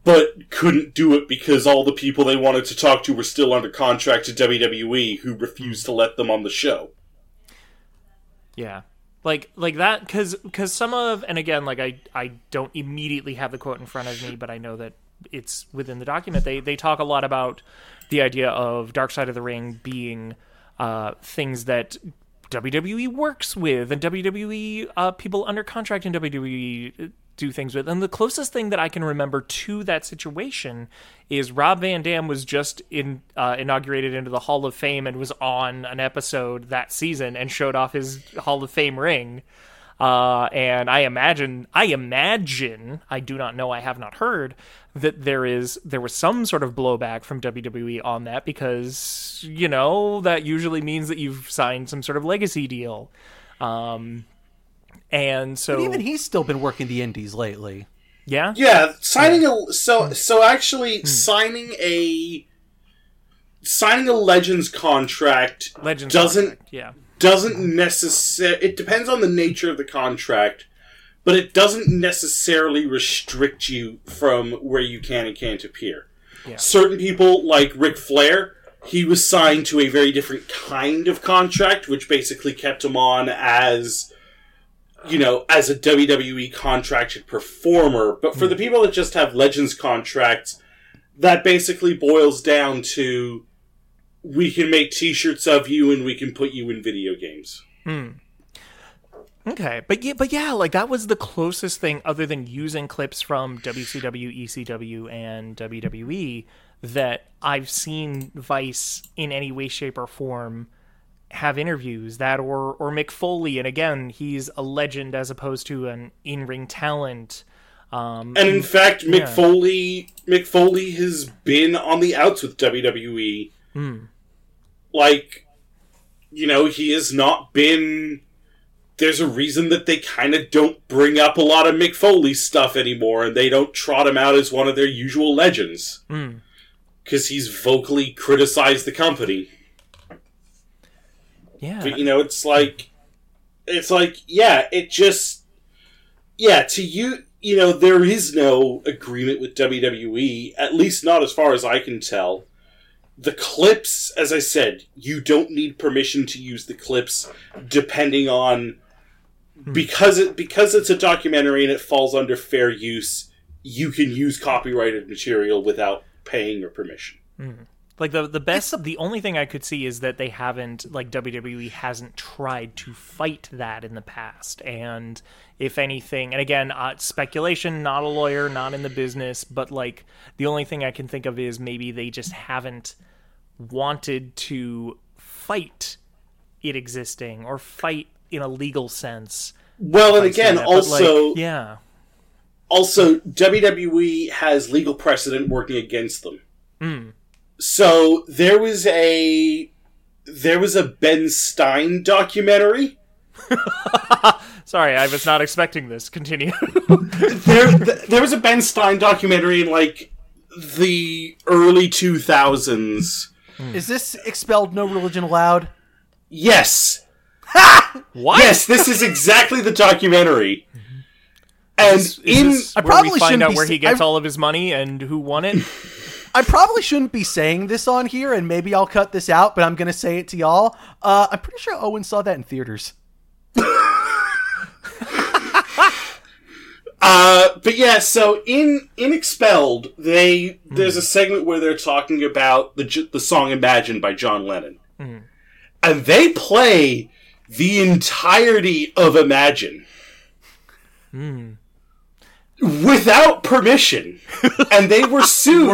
but couldn't do it because all the people they wanted to talk to were still under contract to WWE, who refused to let them on the show. Yeah. Like that, because some of, and again, like I don't immediately have the quote in front of me, but I know that it's within the document. They talk a lot about the idea of Dark Side of the Ring being things that WWE works with, and WWE people under contract in WWE do things with. And the closest thing that I can remember to that situation is Rob Van Dam was just inaugurated into the Hall of Fame and was on an episode that season and showed off his Hall of Fame ring. And I imagine, I do not know, I have not heard, that there was some sort of blowback from WWE on that, because, you know, that usually means that you've signed some sort of legacy deal. And so... But even he's still been working the indies lately. Yeah? Yeah, signing a Legends contract doesn't necessarily... It depends on the nature of the contract, but it doesn't necessarily restrict you from where you can and can't appear. Yeah. Certain people, like Ric Flair, he was signed to a very different kind of contract, which basically kept him on as, you know, as a WWE contracted performer. But for the people that just have Legends contracts, that basically boils down to... we can make T-shirts of you, and we can put you in video games. Okay, but yeah, like that was the closest thing, other than using clips from WCW, ECW, and WWE, that I've seen Vice in any way, shape, or form have interviews that, or Mick Foley, and again, he's a legend as opposed to an in-ring talent. And in fact, yeah. Mick Foley has been on the outs with WWE. Like, you know, he has not been... There's a reason that they kind of don't bring up a lot of Mick Foley's stuff anymore, and they don't trot him out as one of their usual legends. Because he's vocally criticized the company. Yeah. But, you know, you know, there is no agreement with WWE, at least not as far as I can tell. The clips, as I said, you don't need permission to use the clips, depending on... Because it's a documentary and it falls under fair use, you can use copyrighted material without paying your permission. Like, the only thing I could see is that they haven't, like, WWE hasn't tried to fight that in the past. And if anything, and again, speculation, not a lawyer, not in the business, but, like, the only thing I can think of is maybe they just haven't wanted to fight it existing or fight in a legal sense. Well, and again, also... Like, yeah. Also, WWE has legal precedent working against them. So there was a Ben Stein documentary. Sorry, I was not expecting this. Continue. There was a Ben Stein documentary in like the early 2000s. Is this Expelled No Religion Allowed? Yes. What? Yes, this is exactly the documentary. And we find out where he gets all of his money and who won it. I probably shouldn't be saying this on here, and maybe I'll cut this out, but I'm going to say it to y'all. I'm pretty sure Owen saw that in theaters. But yeah, so in Expelled, there's a segment where they're talking about the song Imagine by John Lennon. And they play the entirety of Imagine. Without permission, and they were sued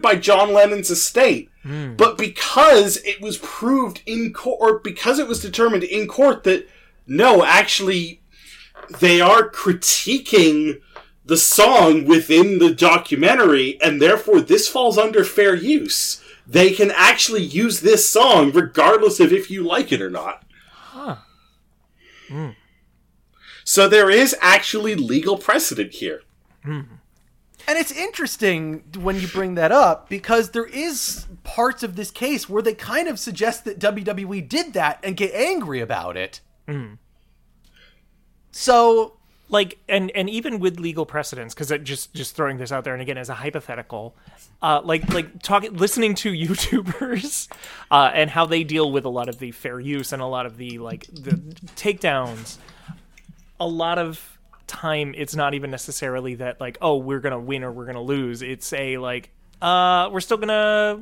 by John Lennon's estate. But because it was proved in court, or because it was determined in court that no, actually, they are critiquing the song within the documentary, and therefore this falls under fair use. They can actually use this song regardless of if you like it or not. So there is actually legal precedent here. And it's interesting when you bring that up, because there is parts of this case where they kind of suggest that WWE did that and get angry about it. So like, and even with legal precedents, because just throwing this out there, and again as a hypothetical, listening to YouTubers and how they deal with a lot of the fair use and a lot of the like the takedowns. A lot of time, it's not even necessarily that like, oh, we're gonna win or we're gonna lose. It's a like, we're still gonna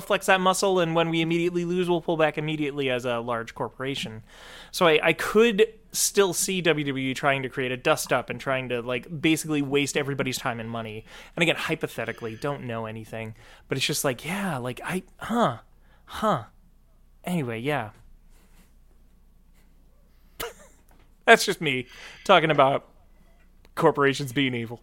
flex that muscle, and when we immediately lose, we'll pull back immediately as a large corporation. So I could still see WWE trying to create a dust up and trying to like basically waste everybody's time and money. And again, hypothetically, don't know anything, but it's just like, yeah, like anyway, yeah. That's just me talking about corporations being evil.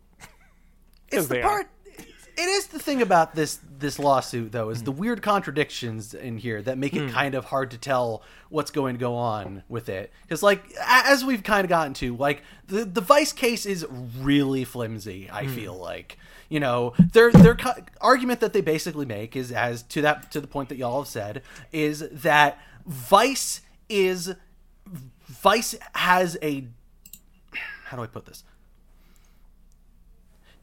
It's the part. It is the thing about this lawsuit, though, is the weird contradictions in here that make it kind of hard to tell what's going to go on with it. Because, like, as we've kind of gotten to, like, the Vice case is really flimsy, I feel like. You know, their argument that they basically make is, as to the point that y'all have said, is that Vice has a... How do I put this?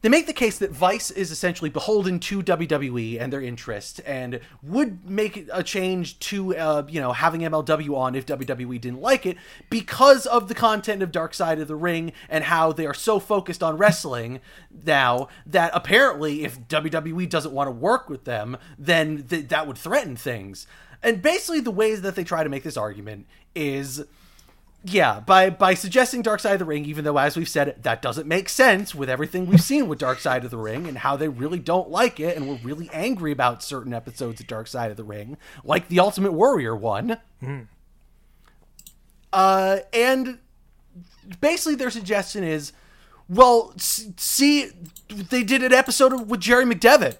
They make the case that Vice is essentially beholden to WWE and their interests, and would make a change to, having MLW on if WWE didn't like it, because of the content of Dark Side of the Ring and how they are so focused on wrestling now that apparently if WWE doesn't want to work with them, then that would threaten things. And basically the ways that they try to make this argument is... Yeah, by suggesting Dark Side of the Ring, even though, as we've said, that doesn't make sense with everything we've seen with Dark Side of the Ring and how they really don't like it and were really angry about certain episodes of Dark Side of the Ring, like the Ultimate Warrior one. And basically their suggestion is, well, see, they did an episode with Jerry McDevitt.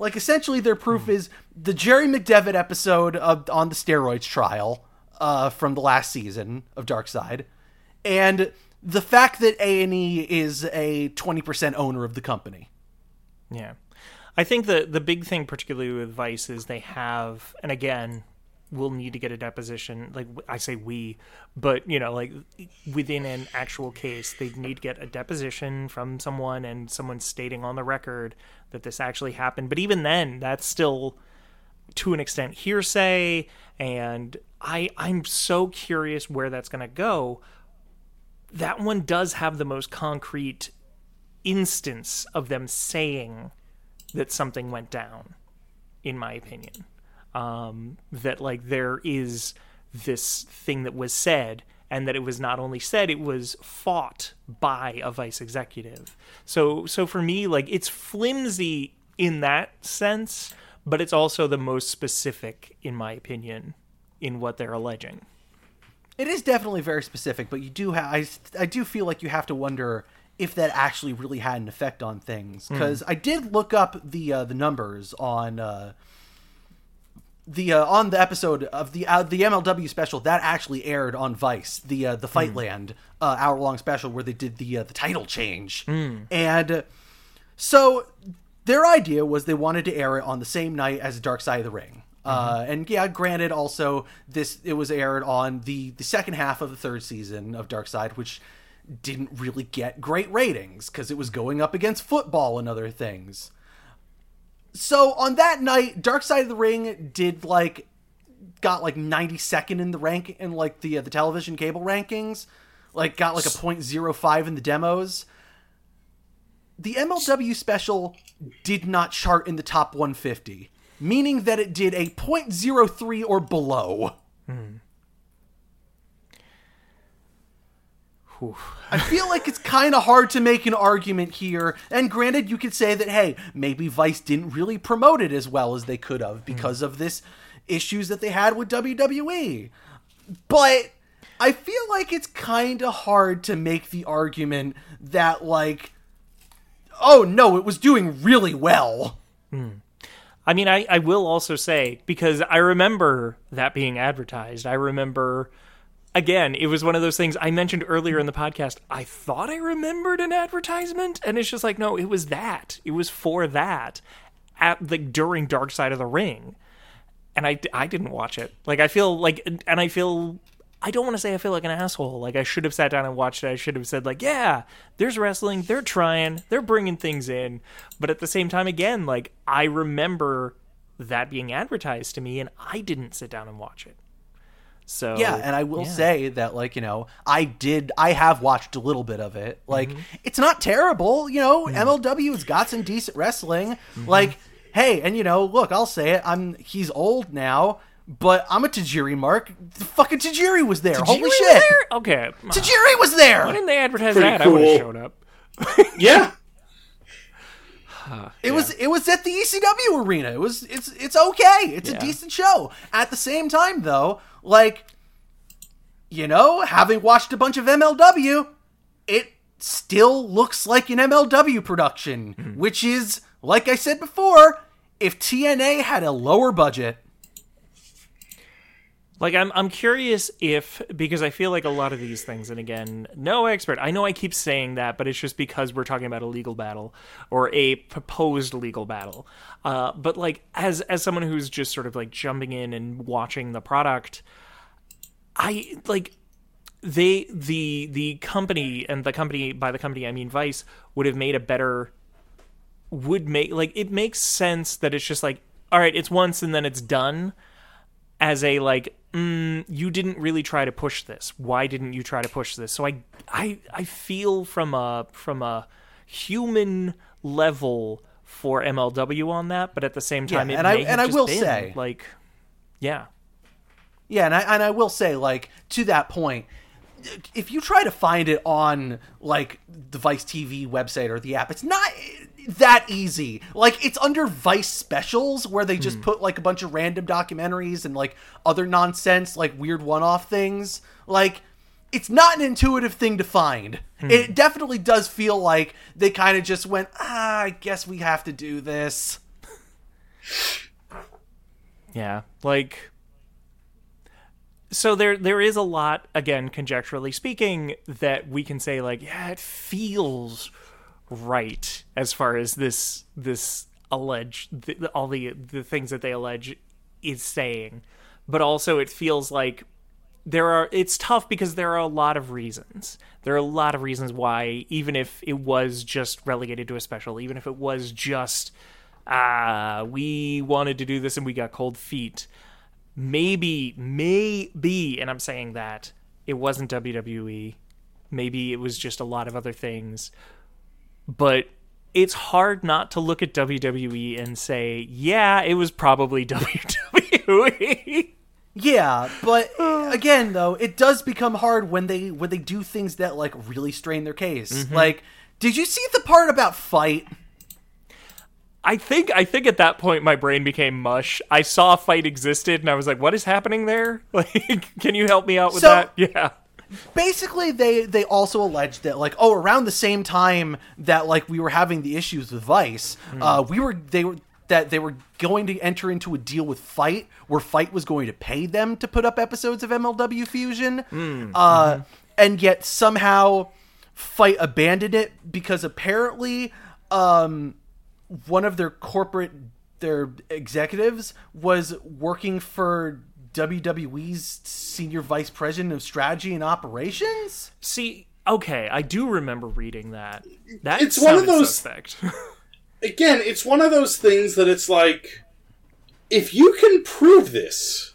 Like, essentially, their proof is the Jerry McDevitt episode on the steroids trial from the last season of Dark Side, and the fact that A&E is a 20% owner of the company. Yeah. I think the big thing, particularly with Vice, is they have, and again, we'll need to get a deposition. Like, I say we, but, you know, like, within an actual case, they need to get a deposition from someone and someone stating on the record that this actually happened. But even then, that's still, to an extent, hearsay, and I'm so curious where that's going to go. That one does have the most concrete instance of them saying that something went down, in my opinion. That, like, there is this thing that was said, and that it was not only said, it was fought by a Vice executive. So for me, like, it's flimsy in that sense, but it's also the most specific, in my opinion, in what they're alleging. It is definitely very specific, but you do have, I do feel like you have to wonder if that actually really had an effect on things, because I did look up the numbers on... on the episode of the MLW special that actually aired on Vice, the Fightland hour long special where they did the title change, and so their idea was they wanted to air it on the same night as Dark Side of the Ring, and yeah, granted, also it was aired on the second half of the third season of Dark Side, which didn't really get great ratings because it was going up against football and other things. So on that night, Dark Side of the Ring got 92nd in the rank in like the television cable rankings, like got like a 0.05 in the demos. The MLW special did not chart in the top 150, meaning that it did a 0.03 or below. I feel like it's kind of hard to make an argument here. And granted, you could say that, hey, maybe Vice didn't really promote it as well as they could have because of this issues that they had with WWE. But I feel like it's kind of hard to make the argument that, like, oh, no, it was doing really well. I mean, I will also say, because I remember that being advertised. I remember... Again, it was one of those things I mentioned earlier in the podcast. I thought I remembered an advertisement, and it's just like, no, it was that. It was for that during Dark Side of the Ring. and I didn't watch it. Like, I feel like, and I feel, I don't want to say I feel like an asshole. Like, I should have sat down and watched it. I should have said, like, yeah, there's wrestling. They're trying. They're bringing things in. But at the same time, again, like, I remember that being advertised to me, and I didn't sit down and watch it. So yeah, and I will say that, like, you know, I have watched a little bit of it. Like, it's not terrible, you know. MLW has got some decent wrestling. Like, hey, and, you know, look, I'll say it. He's old now, but I'm a Tajiri mark. The fucking Tajiri was there. Holy shit! Okay, Tajiri was there. Why didn't they advertise that? Cool. I would have showed up. Yeah. It was at the ECW arena. It's okay. It's a decent show. At the same time, though, like, you know, having watched a bunch of MLW, it still looks like an MLW production, which is, like I said before, if TNA had a lower budget. Like, I'm curious if, because I feel like a lot of these things, and again, no expert. I know I keep saying that, but it's just because we're talking about a legal battle or a proposed legal battle. But, like, as someone who's just sort of, like, jumping in and watching the product, I, like, the company, and the company, by the company I mean Vice, would have made a better, would make, like, it makes sense that it's just like, all right, it's once and then it's done, as a, like, you didn't really try to push this. Why didn't you try to push this? So I feel from a human level for MLW on that, but at the same time, I will say, like, to that point, if you try to find it on, like, the Vice TV website or the app, it's not that easy. Like, it's under Vice Specials, where they just put, like, a bunch of random documentaries and, like, other nonsense, like, weird one-off things. Like, it's not an intuitive thing to find. It definitely does feel like they kind of just went, I guess we have to do this. Yeah, like, so there is a lot, again, conjecturally speaking, that we can say, like, yeah, it feels right as far as this alleged, all the things that they allege is saying. But also, it feels like it's tough, because there are a lot of reasons. There are a lot of reasons why, even if it was just relegated to a special, even if it was just, we wanted to do this and we got cold feet, maybe, and I'm saying that, it wasn't WWE. Maybe it was just a lot of other things. But it's hard not to look at WWE and say, yeah, it was probably WWE. Yeah, but again, though, it does become hard when they do things that, like, really strain their case. Like, did you see the part about fight? I think at that point my brain became mush. I saw a fight existed and I was like, what is happening there? Like, can you help me out with that? Yeah. Basically, they also alleged that, like, around the same time that, like, we were having the issues with Vice, they were going to enter into a deal with Fight, where Fight was going to pay them to put up episodes of MLW Fusion. And yet somehow Fight abandoned it, because apparently one of their executives was working for WWE's senior vice president of strategy and operations. See, okay, I do remember reading that. It's one of those suspect. Again, it's one of those things that it's like, if you can prove this.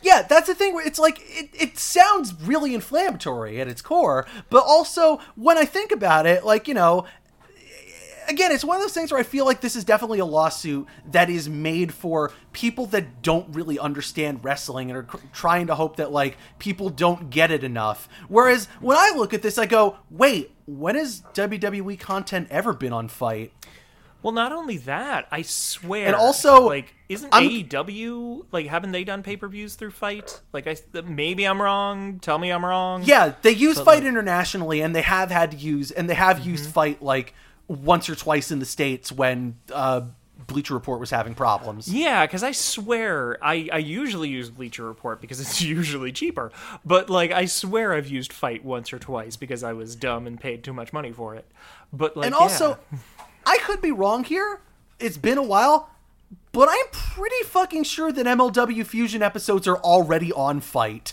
Yeah, that's the thing where it's like, it sounds really inflammatory at its core, but also, when I think about it, like, you know, again, it's one of those things where I feel like this is definitely a lawsuit that is made for people that don't really understand wrestling and are trying to hope that, like, people don't get it enough. Whereas, when I look at this, I go, wait, when has WWE content ever been on Fight? Well, not only that, I swear. And also, like, isn't AEW, like, haven't they done pay-per-views through Fight? Like, maybe I'm wrong. Tell me I'm wrong. Yeah, they use Fight internationally, and they have used Fight, like, once or twice in the States when Bleacher Report was having problems. Yeah, because I swear, I usually use Bleacher Report because it's usually cheaper. But, like, I swear I've used Fight once or twice because I was dumb and paid too much money for it. But, like, and also, I could be wrong here, it's been a while, but I'm pretty fucking sure that MLW Fusion episodes are already on Fight.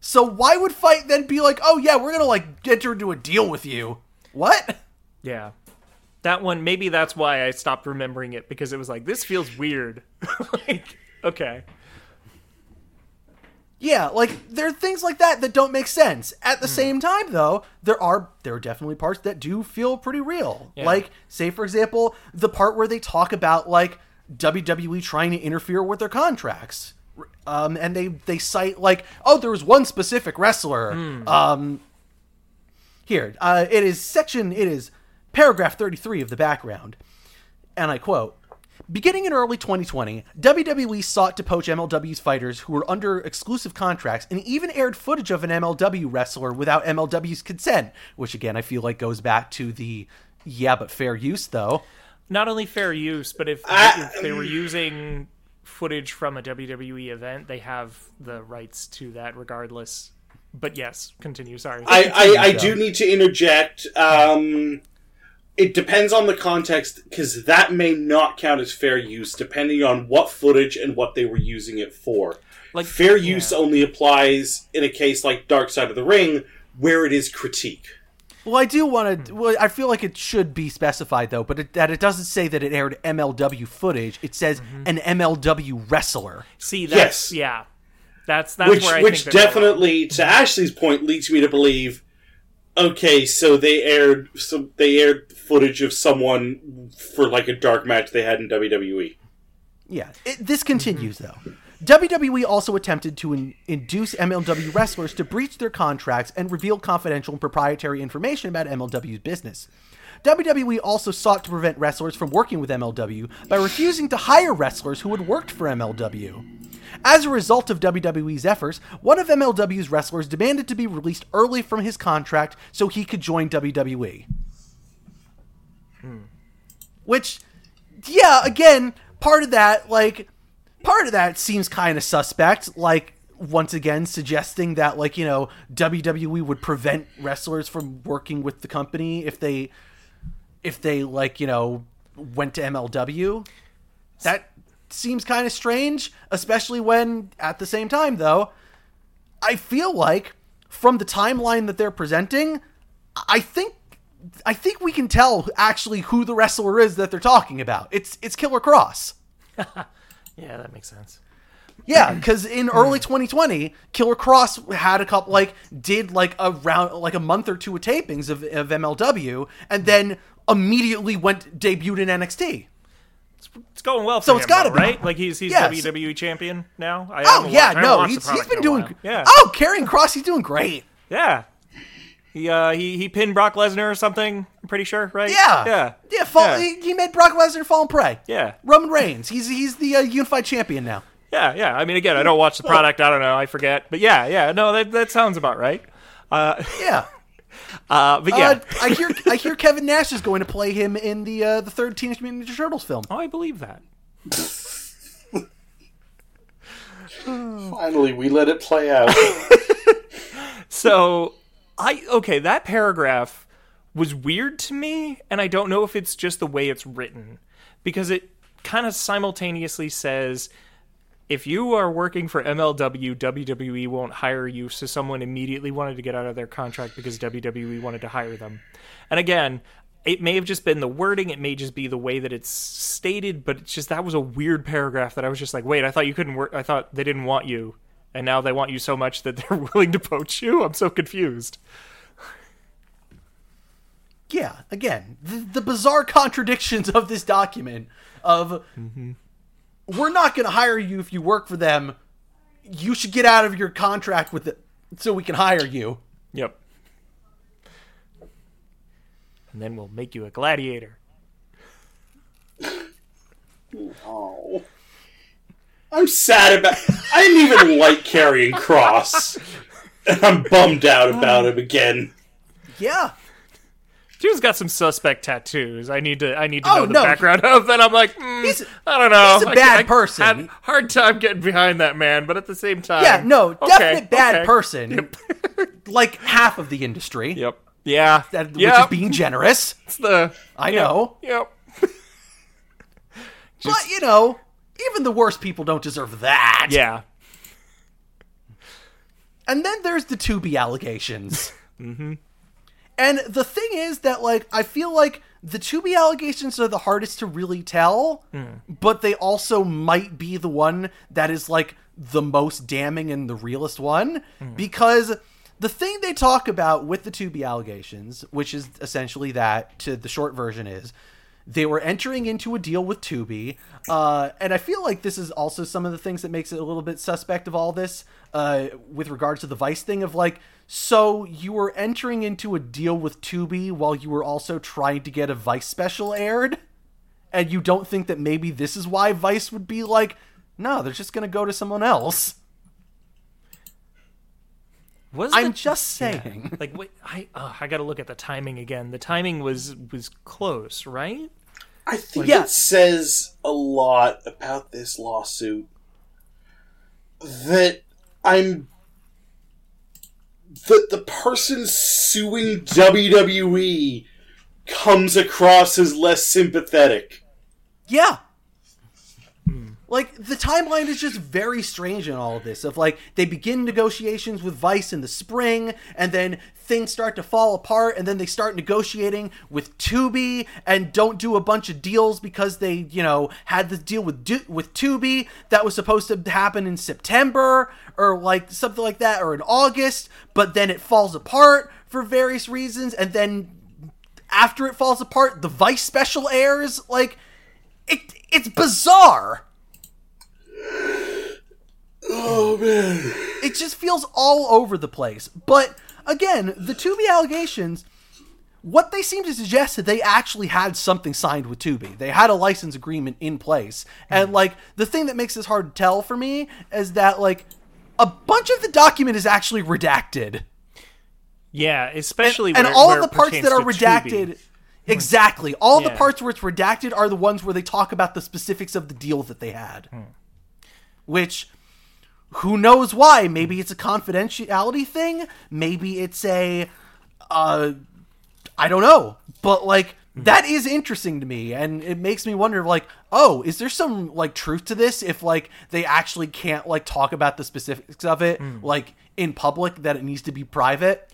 So why would Fight then be like, oh yeah, we're going to like enter into a deal with you? What? Yeah. That one, maybe that's why I stopped remembering it, because it was like, this feels weird. Like, okay. Yeah, like, there are things like that that don't make sense. At the same time, though, there are definitely parts that do feel pretty real. Yeah. Like, say, for example, the part where they talk about, like, WWE trying to interfere with their contracts. And they cite, like, oh, there was one specific wrestler. It is paragraph 33 of the background. And I quote, "Beginning in early 2020, WWE sought to poach MLW's fighters who were under exclusive contracts and even aired footage of an MLW wrestler without MLW's consent," which again, I feel like goes back to the, yeah, but fair use though. Not only fair use, but if they were using footage from a WWE event, they have the rights to that regardless. But yes, continue, sorry. I do need to interject. It depends on the context, because that may not count as fair use, depending on what footage and what they were using it for. Like, fair use only applies in a case like Dark Side of the Ring, where it is critique. Well, I do want to... Well, I feel like it should be specified, though, but it doesn't say that it aired MLW footage. It says an MLW wrestler. See, that's... Yes. Yeah. That's which, where I which think... Which definitely, to Ashley's point, leads me to believe... Okay, so they aired footage of someone for like a dark match they had in WWE. Yeah, this continues though. WWE also attempted to induce MLW wrestlers to breach their contracts and reveal confidential and proprietary information about MLW's business. WWE also sought to prevent wrestlers from working with MLW by refusing to hire wrestlers who had worked for MLW. As a result of WWE's efforts, one of MLW's wrestlers demanded to be released early from his contract so he could join WWE. Which, yeah, again, part of that seems kind of suspect, like, once again, suggesting that, like, you know, WWE would prevent wrestlers from working with the company if they like, you know, went to MLW. That seems kind of strange, especially when, at the same time, though, I feel like from the timeline that they're presenting, I think we can tell actually who the wrestler is that they're talking about. It's Killer Cross. Yeah, that makes sense. Yeah, because in early 2020, Killer Cross had a couple, like, did like a month or two of tapings of MLW, and then immediately debuted in NXT. It's going well for him, it's gotta though, right? Like, he's WWE champion now? He's been doing... Yeah. Oh, Karrion Kross, he's doing great. Yeah. He pinned Brock Lesnar or something, I'm pretty sure, right? Yeah. He made Brock Lesnar fall and prey. Yeah. Roman Reigns, he's the unified champion now. Yeah. I mean, again, I don't watch the product, I don't know, I forget. But yeah, no, that sounds about right. Yeah. But yeah, I hear Kevin Nash is going to play him in the third Teenage Mutant Ninja Turtles film. Oh, I believe that. Finally, we let it play out. So, that paragraph was weird to me, and I don't know if it's just the way it's written, because it kind of simultaneously says, if you are working for MLW, WWE won't hire you, so someone immediately wanted to get out of their contract because WWE wanted to hire them. And again, it may have just been the wording, it may just be the way that it's stated, but it's just, that was a weird paragraph that I was just like, wait, I thought you couldn't work, I thought they didn't want you, and now they want you so much that they're willing to poach you? I'm so confused. Yeah, again, the bizarre contradictions of this document of... Mm-hmm. We're not going to hire you if you work for them. You should get out of your contract with it so we can hire you. Yep. And then we'll make you a gladiator. Oh. I'm sad about... I didn't even like Karrion Kross. And I'm bummed out about him again. Yeah. Dude's got some suspect tattoos. I need to know the background of that. I'm like, I don't know. He's a bad person. I had hard time getting behind that man, but at the same time, yeah, no, definite bad person. Yep. Like half of the industry. Yep. Yeah. Which is being generous. It's the. I know. Yep. But, you know, even the worst people don't deserve that. Yeah. And then there's the Tubi allegations. Mm-hmm. And the thing is that, like, I feel like the Tubi allegations are the hardest to really tell, but they also might be the one that is, like, the most damning and the realest one, because the thing they talk about with the Tubi allegations, which is essentially that, to the short version is, they were entering into a deal with Tubi, and I feel like this is also some of the things that makes it a little bit suspect of all this, with regards to the Vice thing of, like, so you were entering into a deal with Tubi while you were also trying to get a Vice special aired, and you don't think that maybe this is why Vice would be like, no, they're just going to go to someone else. I'm just saying. Yeah. Like, wait, I got to look at the timing again. The timing was close, right? I think it says a lot about this lawsuit that the person suing WWE comes across as less sympathetic. Yeah. Like, the timeline is just very strange in all of this, of, like, they begin negotiations with Vice in the spring, and then things start to fall apart, and then they start negotiating with Tubi, and don't do a bunch of deals because they, you know, had the deal with Tubi that was supposed to happen in September, or, like, something like that, or in August, but then it falls apart for various reasons, and then after it falls apart, the Vice special airs, like, it's bizarre! Oh, man. It just feels all over the place. But, again, the Tubi allegations, what they seem to suggest that they actually had something signed with Tubi. They had a license agreement in place. And, like, the thing that makes this hard to tell for me is that, like, a bunch of the document is actually redacted. Yeah, especially and all of the parts that are redacted... Tubi. Exactly. All the parts where it's redacted are the ones where they talk about the specifics of the deal that they had. Which, who knows why? Maybe it's a confidentiality thing. Maybe it's a... I don't know. But, like, that is interesting to me. And it makes me wonder, like, oh, is there some, like, truth to this? If, like, they actually can't, like, talk about the specifics of it, like, in public, that it needs to be private?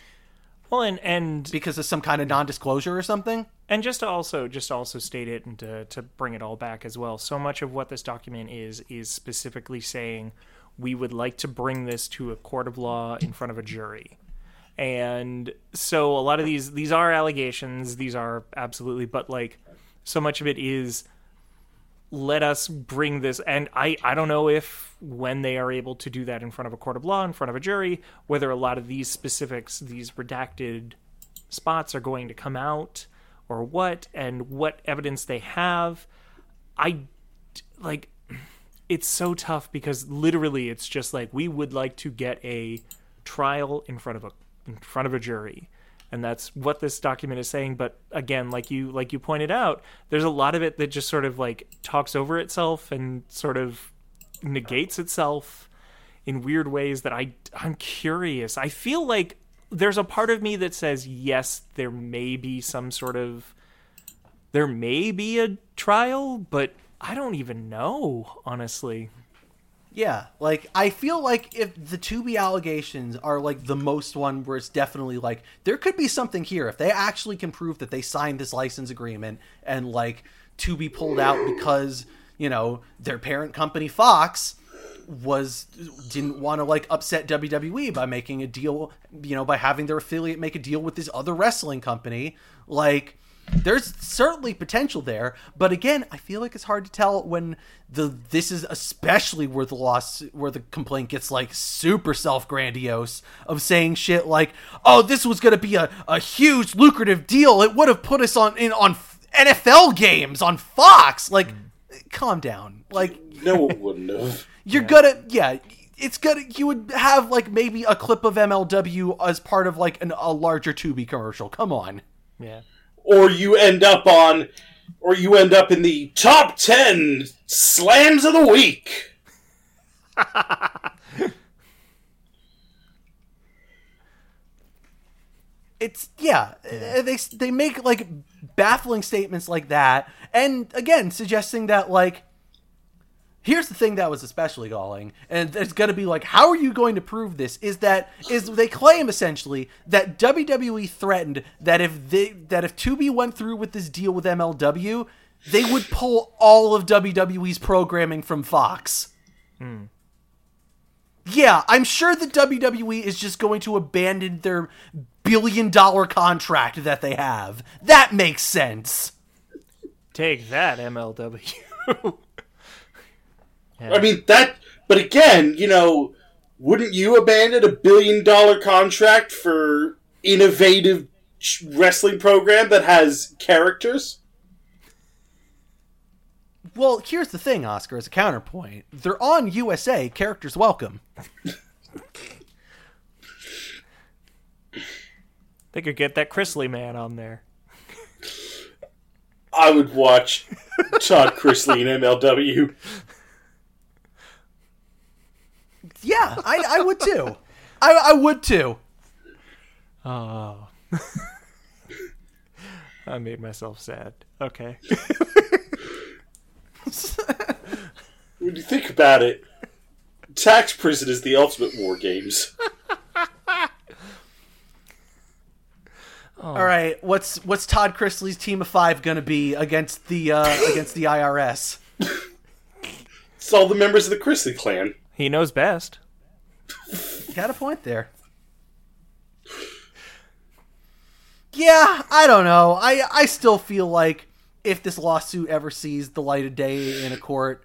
Well, and... because of some kind of non-disclosure or something? And just to also state it and to bring it all back as well, so much of what this document is specifically saying, we would like to bring this to a court of law in front of a jury. And so a lot of these are allegations, these are absolutely, but like so much of it is, let us bring this, and I don't know if when they are able to do that in front of a court of law, in front of a jury, whether a lot of these specifics, these redacted spots are going to come out. Or what, and what evidence they have. It's so tough because literally it's just like, we would like to get a trial in front of a jury, and that's what this document is saying. But again, like you pointed out, there's a lot of it that just sort of like talks over itself and sort of negates itself in weird ways that I'm curious. I feel like there's a part of me that says, yes, there may be a trial, but I don't even know, honestly. Yeah, like, I feel like if the Tubi allegations are, like, the most one where it's definitely, like, there could be something here. If they actually can prove that they signed this license agreement and, like, Tubi pulled out because, you know, their parent company, Fox... didn't want to like upset WWE by making a deal, you know, by having their affiliate make a deal with this other wrestling company. Like, there's certainly potential there, but again, I feel like it's hard to tell when this is especially where the loss, where the complaint gets like super self-grandiose of saying shit like, oh, this was going to be a huge lucrative deal. It would have put us on NFL games on Fox. Like, calm down. Like, no, it wouldn't have. You would have, like, maybe a clip of MLW as part of, like, a larger Tubi commercial. Come on. Yeah. Or you end up in the top 10 slams of the week. They make, like, baffling statements like that. And, again, suggesting that, like, Here's the thing that was especially galling, and it's going to be like, how are you going to prove this? Is they claim essentially that WWE threatened that if Tubi went through with this deal with MLW, they would pull all of WWE's programming from Fox. Hmm. Yeah, I'm sure that WWE is just going to abandon their $1 billion contract that they have. That makes sense. Take that, MLW. Yeah. I mean, that, but again, you know, wouldn't you abandon $1 billion contract for innovative wrestling program that has characters? Well, here's the thing, Oscar, as a counterpoint. They're on USA, characters welcome. They could get that Chrisley man on there. I would watch Todd Chrisley in MLW. Yeah, I would too. I would too. Oh. I made myself sad. Okay. When you think about it, tax prison is the ultimate war games. Oh. All right, what's Todd Chrisley's team of five going to be against the IRS? It's all the members of the Chrisley clan. He knows best. Got a point there. Yeah, I don't know. I still feel like if this lawsuit ever sees the light of day in a court,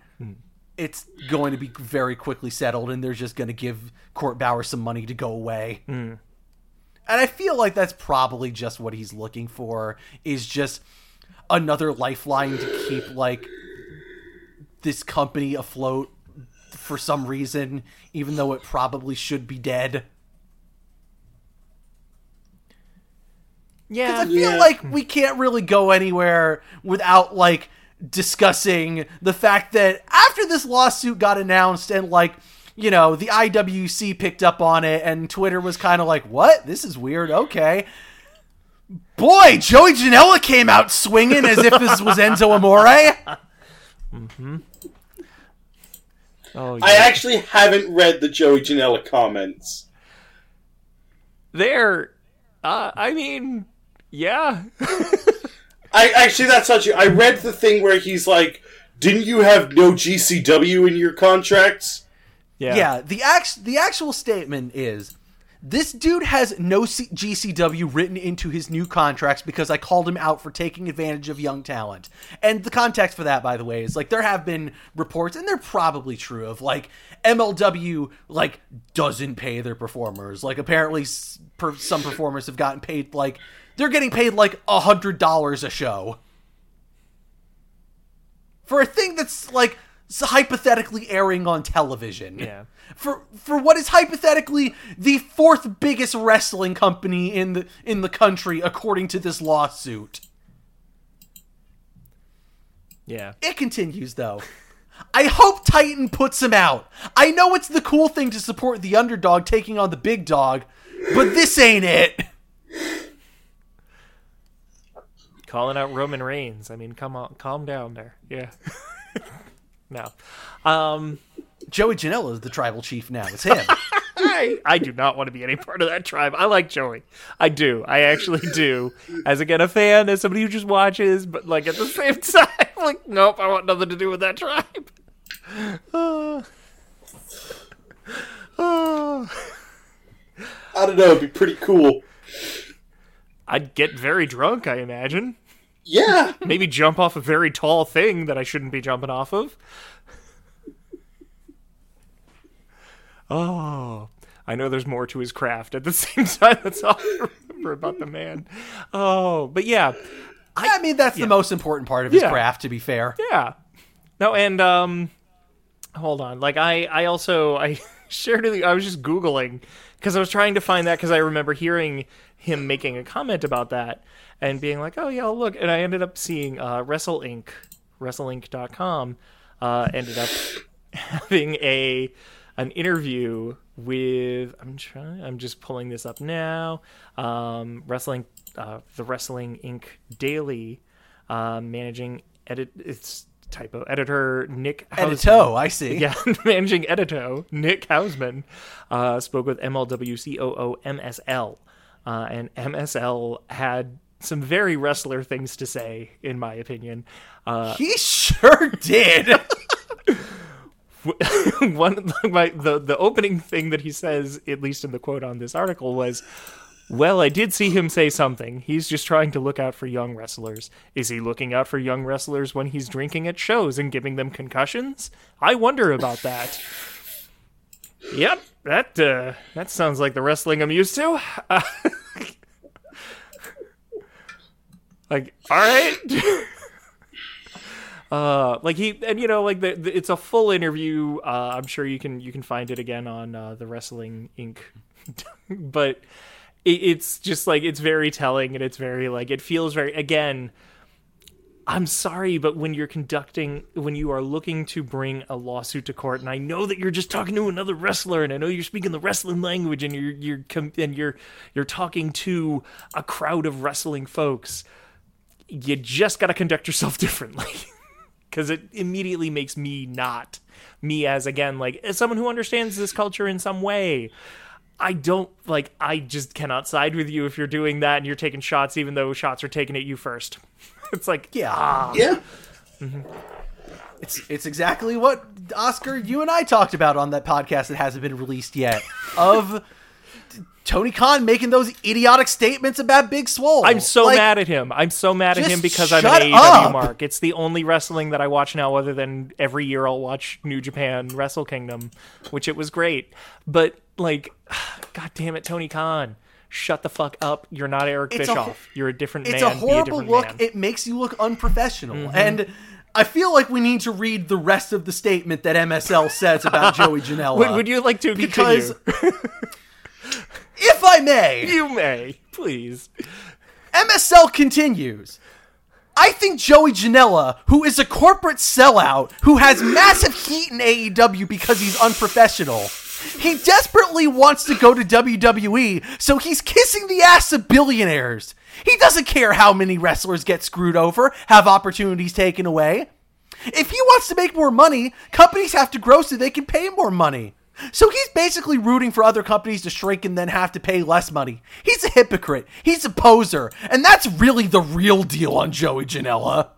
it's going to be very quickly settled, and they're just going to give Court Bauer some money to go away. Mm. And I feel like that's probably just what he's looking for, is just another lifeline to keep, like, this company afloat for some reason, even though it probably should be dead. Yeah. 'Cause I feel like we can't really go anywhere without, like, discussing the fact that after this lawsuit got announced and, like, you know, the IWC picked up on it and Twitter was kind of like, what? This is weird. Okay. Boy, Joey Janela came out swinging as if this was Enzo Amore. Mm-hmm. Oh, yeah. I actually haven't read the Joey Janela comments. They're, I mean, yeah. That's not true. I read the thing where he's like, didn't you have no GCW in your contracts? Yeah, the actual statement is, this dude has no GCW written into his new contracts because I called him out for taking advantage of young talent. And the context for that, by the way, is, like, there have been reports, and they're probably true, of, like, MLW, like, doesn't pay their performers. Like, apparently some performers have gotten paid, like, they're getting paid, like, $100 a show. For a thing that's, like, hypothetically airing on television. Yeah. For what is hypothetically the fourth biggest wrestling company in the country, according to this lawsuit. Yeah. It continues, though. I hope Titan puts him out. I know it's the cool thing to support the underdog taking on the big dog, but this ain't it. Calling out Roman Reigns. I mean, come on, calm down there. Yeah. No. Joey Janela is the tribal chief now. It's him. I do not want to be any part of that tribe. I like Joey. I do. I actually do. As, again, a fan, as somebody who just watches, but, like, at the same time, like, nope, I want nothing to do with that tribe. I don't know. It'd be pretty cool. I'd get very drunk, I imagine. Yeah. Maybe jump off a very tall thing that I shouldn't be jumping off of. Oh, I know there's more to his craft. At the same time, that's all I remember about the man. Oh, but yeah. I mean, that's the most important part of his craft, to be fair. Yeah. No, and, hold on. Like, I also shared it. I was just Googling because I was trying to find that because I remember hearing him making a comment about that. And being like, oh, yeah, I'll look. And I ended up seeing Wrestle Inc., WrestleInc.com, ended up having an interview with, I'm just pulling this up now, the Wrestling Inc. Daily, managing edit. It's typo editor Nick Hausman. I see. Yeah, managing editor Nick Hausman spoke with MLW COO MSL, and MSL had some very wrestler things to say, in my opinion. He sure did. The opening thing that he says, at least in the quote on this article, was, "Well, I did see him say something. He's just trying to look out for young wrestlers. Is he looking out for young wrestlers when he's drinking at shows and giving them concussions? I wonder about that." Yep, that sounds like the wrestling I'm used to. Like, all right. It's a full interview. I'm sure you can find it again on the Wrestling Inc. But it's just like, it's very telling, and it's very like, it feels very, again, I'm sorry, but when you are looking to bring a lawsuit to court, and I know that you're just talking to another wrestler, and I know you're speaking the wrestling language, and you're talking to a crowd of wrestling folks, you just got to conduct yourself differently, because it immediately makes as someone who understands this culture in some way, I just cannot side with you if you're doing that and you're taking shots, even though shots are taken at you first. It's like, yeah. Mm-hmm. It's exactly what, Oscar, you and I talked about on that podcast that hasn't been released yet, of Tony Khan making those idiotic statements about Big Swole. I'm so mad at him. I'm so mad at him because I'm an AEW mark. It's the only wrestling that I watch now, other than every year I'll watch New Japan Wrestle Kingdom, which it was great. But like, god damn it, Tony Khan. Shut the fuck up. You're not Eric Bischoff. You're a different man. It's a horrible look. It makes you look unprofessional. Mm-hmm. And I feel like we need to read the rest of the statement that MSL says about Joey Janela. Would you like to continue? If I may. You may. Please. MSL continues. "I think Joey Janela, who is a corporate sellout, who has massive heat in AEW because he's unprofessional, he desperately wants to go to WWE, so he's kissing the ass of billionaires. He doesn't care how many wrestlers get screwed over, have opportunities taken away. If he wants to make more money, companies have to grow so they can pay more money. So he's basically rooting for other companies to shrink and then have to pay less money. He's a hypocrite. He's a poser. And that's really the real deal on Joey Janela."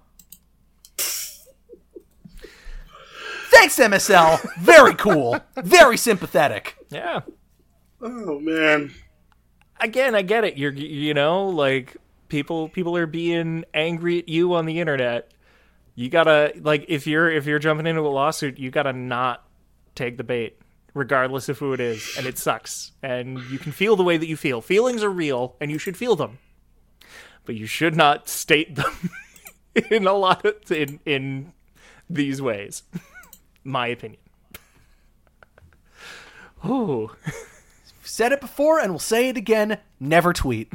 Thanks, MSL. Very cool. Very sympathetic. Yeah. Oh, man. Again, I get it. People are being angry at you on the internet. You gotta, if you're jumping into a lawsuit, you gotta not take the bait, regardless of who it is. And it sucks. And you can feel the way that you feel. Feelings are real, and you should feel them. But you should not state them in these ways. My opinion. Oh, said it before and we'll say it again. Never tweet.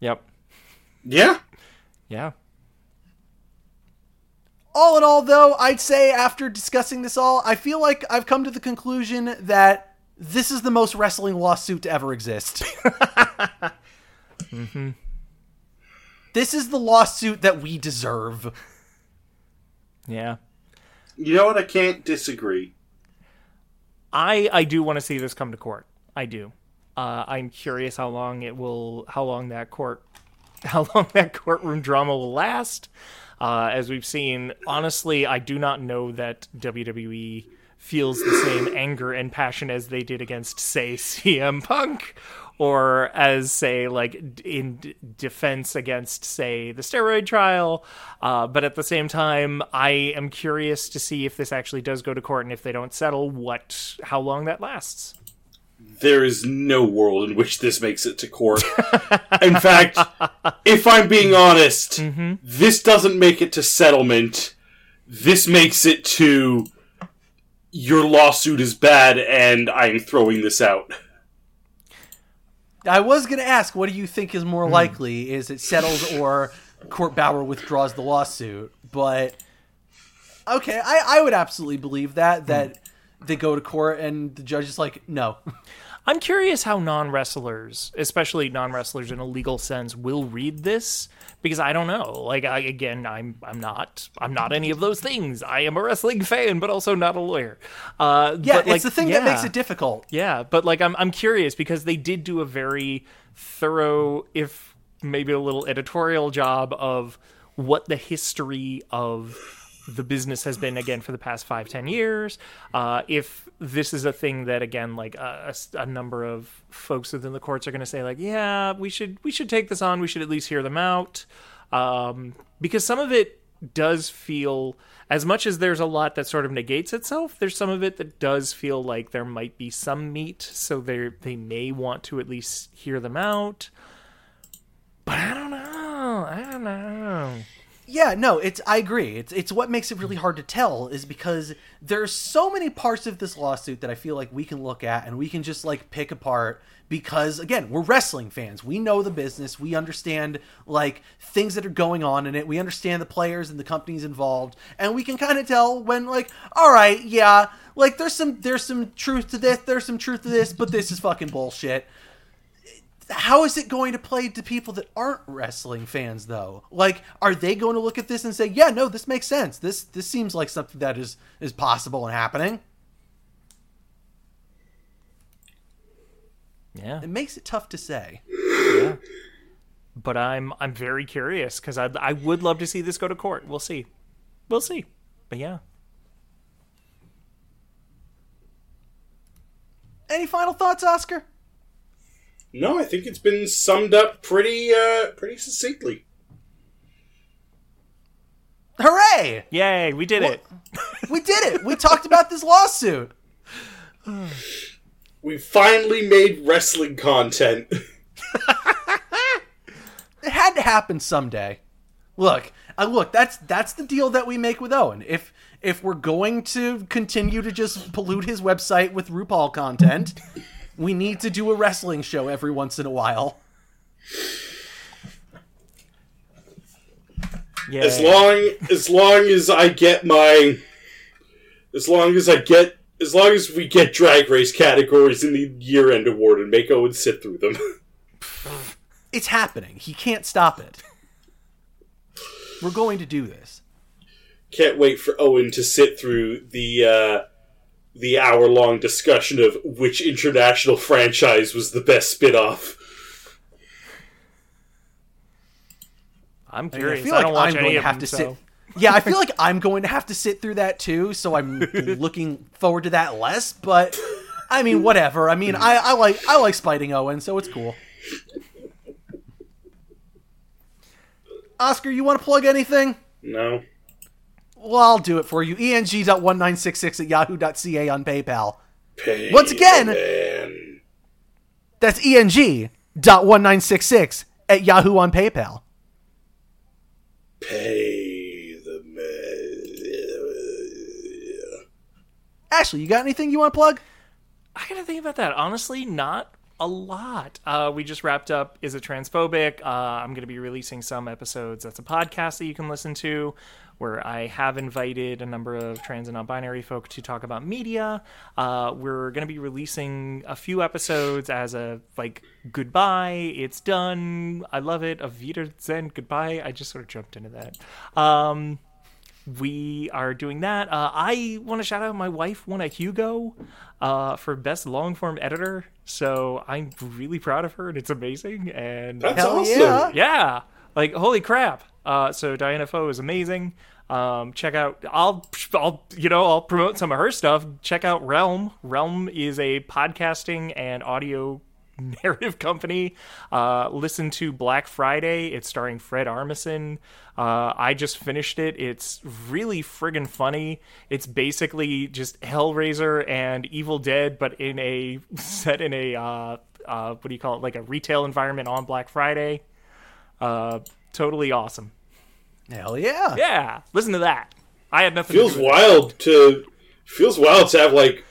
Yep. Yeah. Yeah. All in all, though, I'd say after discussing this all, I feel like I've come to the conclusion that this is the most wrestling lawsuit to ever exist. Mm-hmm. This is the lawsuit that we deserve. Yeah. You know what? I can't disagree. I do want to see this come to court. I do. I'm curious how long that courtroom drama will last. As we've seen, honestly, I do not know that WWE feels the same anger and passion as they did against, say, CM Punk, or as, say, in defense against, say, the steroid trial. But at the same time, I am curious to see if this actually does go to court, and if they don't settle, how long that lasts. There is no world in which this makes it to court. In fact, if I'm being honest, mm-hmm. This doesn't make it to settlement. This makes it to, your lawsuit is bad, and I'm throwing this out. I was going to ask, what do you think is more likely? Is it settles or Court Bauer withdraws the lawsuit? But, okay, I would absolutely believe that they go to court and the judge is like, no. I'm curious how non-wrestlers, especially non-wrestlers in a legal sense, will read this, because I don't know. Like, I'm not any of those things. I am a wrestling fan, but also not a lawyer. That makes it difficult. Yeah, but like I'm curious, because they did do a very thorough, if maybe a little editorial job of what the history of the business has been, again, for the past 5-10 years. If this is a thing that, again, like a number of folks within the courts are going to say, like, yeah, we should take this on. We should at least hear them out. Because some of it does feel, as much as there's a lot that sort of negates itself, there's some of it that does feel like there might be some meat. So they may want to at least hear them out. But I don't know. Yeah, no, I agree. It's what makes it really hard to tell, is because there's so many parts of this lawsuit that I feel like we can look at and we can just like pick apart, because again, we're wrestling fans. We know the business. We understand like things that are going on in it. We understand the players and the companies involved, and we can kind of tell when, like, all right, yeah, like there's some truth to this. There's some truth to this, but this is fucking bullshit. How is it going to play to people that aren't wrestling fans, though? Like, are they going to look at this and say, yeah, no, this makes sense. This seems like something that is possible and happening. Yeah. It makes it tough to say. Yeah. But I'm very curious, because I would love to see this go to court. We'll see. But yeah. Any final thoughts, Oscar? No, I think it's been summed up pretty succinctly. Hooray! Yay, we did it. We did it. We talked about this lawsuit. We finally made wrestling content. It had to happen someday. Look, that's the deal that we make with Owen. If we're going to continue to just pollute his website with RuPaul content, we need to do a wrestling show every once in a while. Yeah. As long as we get drag race categories in the year-end award and make Owen sit through them. It's happening. He can't stop it. We're going to do this. Can't wait for Owen to sit through the hour-long discussion of which international franchise was the best spinoff. I'm curious. Yeah, I feel like I'm going to have to sit through that too, so I'm looking forward to that less, but I mean, whatever. I mean, I like spiting Owen, so it's cool. Oscar, you want to plug anything? No. Well, I'll do it for you. eng.1966@yahoo.ca on PayPal. Once again, man. That's eng.1966@yahoo on PayPal. Pay the man. Ashley, you got anything you want to plug? I gotta think about that. Honestly, not a lot. We just wrapped up Is It Transphobic? I'm gonna be releasing some episodes. That's a podcast that you can listen to, where I have invited a number of trans and non-binary folk to talk about media. We're going to be releasing a few episodes as a, like, goodbye, it's done, I love it, auf Wiedersehen, goodbye. I just sort of jumped into that. We are doing that. I want to shout out, my wife won a Hugo for Best Long-Form Editor, so I'm really proud of her, and it's amazing. And that's awesome. Yeah. Like, holy crap. So Diana Foe is amazing. Check out, I'll promote some of her stuff. Check out Realm. Realm is a podcasting and audio narrative company. Listen to Black Friday. It's starring Fred Armisen. I just finished it. It's really friggin' funny. It's basically just Hellraiser and Evil Dead, but set in a what do you call it? Like a retail environment on Black Friday. Totally awesome. Hell yeah. Yeah. Listen to that. I had nothing to do with that. Feels wild to have, like,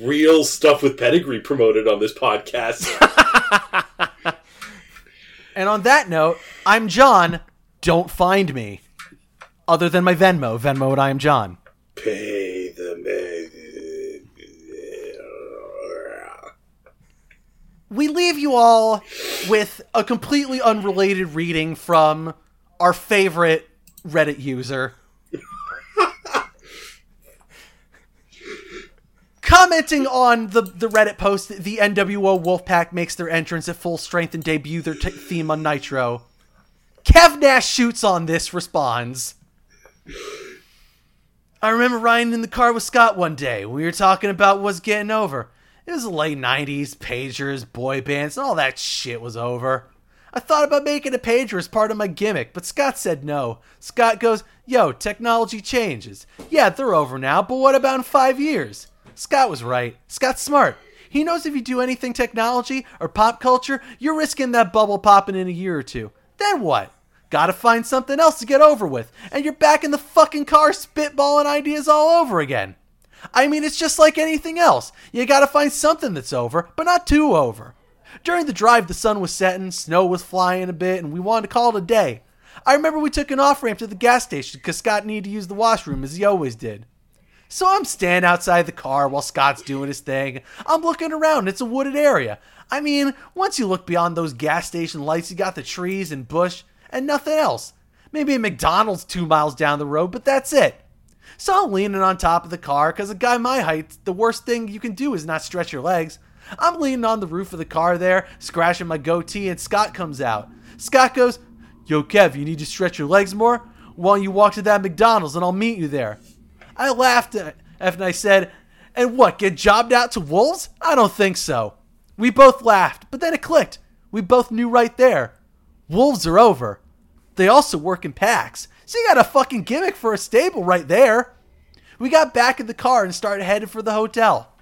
real stuff with pedigree promoted on this podcast. And on that note, I'm John. Don't find me. Other than my Venmo. Venmo and I am John. Pay the man. we leave you all with a completely unrelated reading from our favorite Reddit user. Commenting on the Reddit post, the NWO Wolfpack makes their entrance at full strength and debut their theme on Nitro. Kev Nash shoots on this, responds. I remember riding in the car with Scott one day. We were talking about what's getting over. It was the late 90s, pagers, boy bands, and all that shit was over. I thought about making a pager as part of my gimmick, but Scott said no. Scott goes, yo, technology changes. Yeah, they're over now, but what about in 5 years? Scott was right. Scott's smart. He knows if you do anything technology or pop culture, you're risking that bubble popping in a year or two. Then what? Gotta find something else to get over with, and you're back in the fucking car spitballing ideas all over again. I mean, it's just like anything else. You gotta find something that's over, but not too over. During the drive, the sun was setting, snow was flying a bit, and we wanted to call it a day. I remember we took an off-ramp to the gas station because Scott needed to use the washroom, as he always did. So I'm standing outside the car while Scott's doing his thing. I'm looking around. It's a wooded area. I mean, once you look beyond those gas station lights, you got the trees and bush and nothing else. Maybe a McDonald's 2 miles down the road, but that's it. So I'm leaning on top of the car because a guy my height, the worst thing you can do is not stretch your legs. I'm leaning on the roof of the car there, scratching my goatee, and Scott comes out. Scott goes, yo, Kev, you need to stretch your legs more? Why don't you walk to that McDonald's and I'll meet you there? I laughed at it and I said, and what, get jobbed out to wolves? I don't think so. We both laughed, but then it clicked. We both knew right there. Wolves are over. They also work in packs. So you got a fucking gimmick for a stable right there. We got back in the car and started headed for the hotel.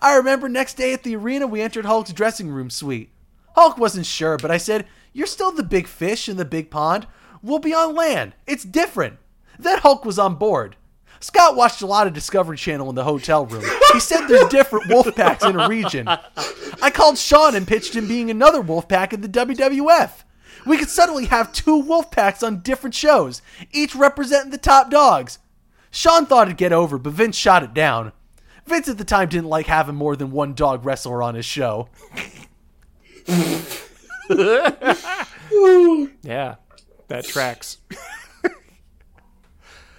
I remember next day at the arena, we entered Hulk's dressing room suite. Hulk wasn't sure, but I said, you're still the big fish in the big pond. We'll be on land. It's different. Then Hulk was on board. Scott watched a lot of Discovery Channel in the hotel room. He said there's different wolf packs in a region. I called Sean and pitched him being another wolf pack in the WWF. We could suddenly have two wolf packs on different shows, each representing the top dogs. Sean thought it'd get over, but Vince shot it down. Vince at the time didn't like having more than one dog wrestler on his show. Yeah, that tracks.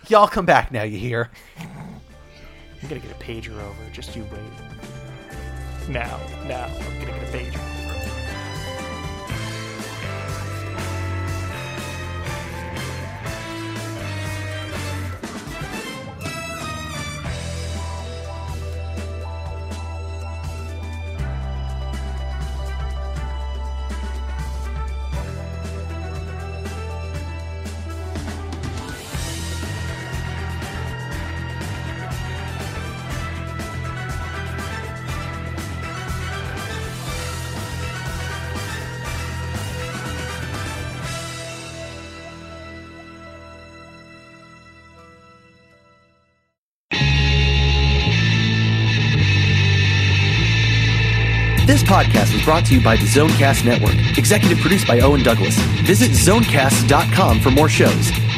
Y'all come back now, you hear? I'm gonna get a pager over, just you wait. Now, I'm gonna get a pager over. This podcast was brought to you by the Zonecast Network, executive produced by Owen Douglas. Visit zonecast.com for more shows.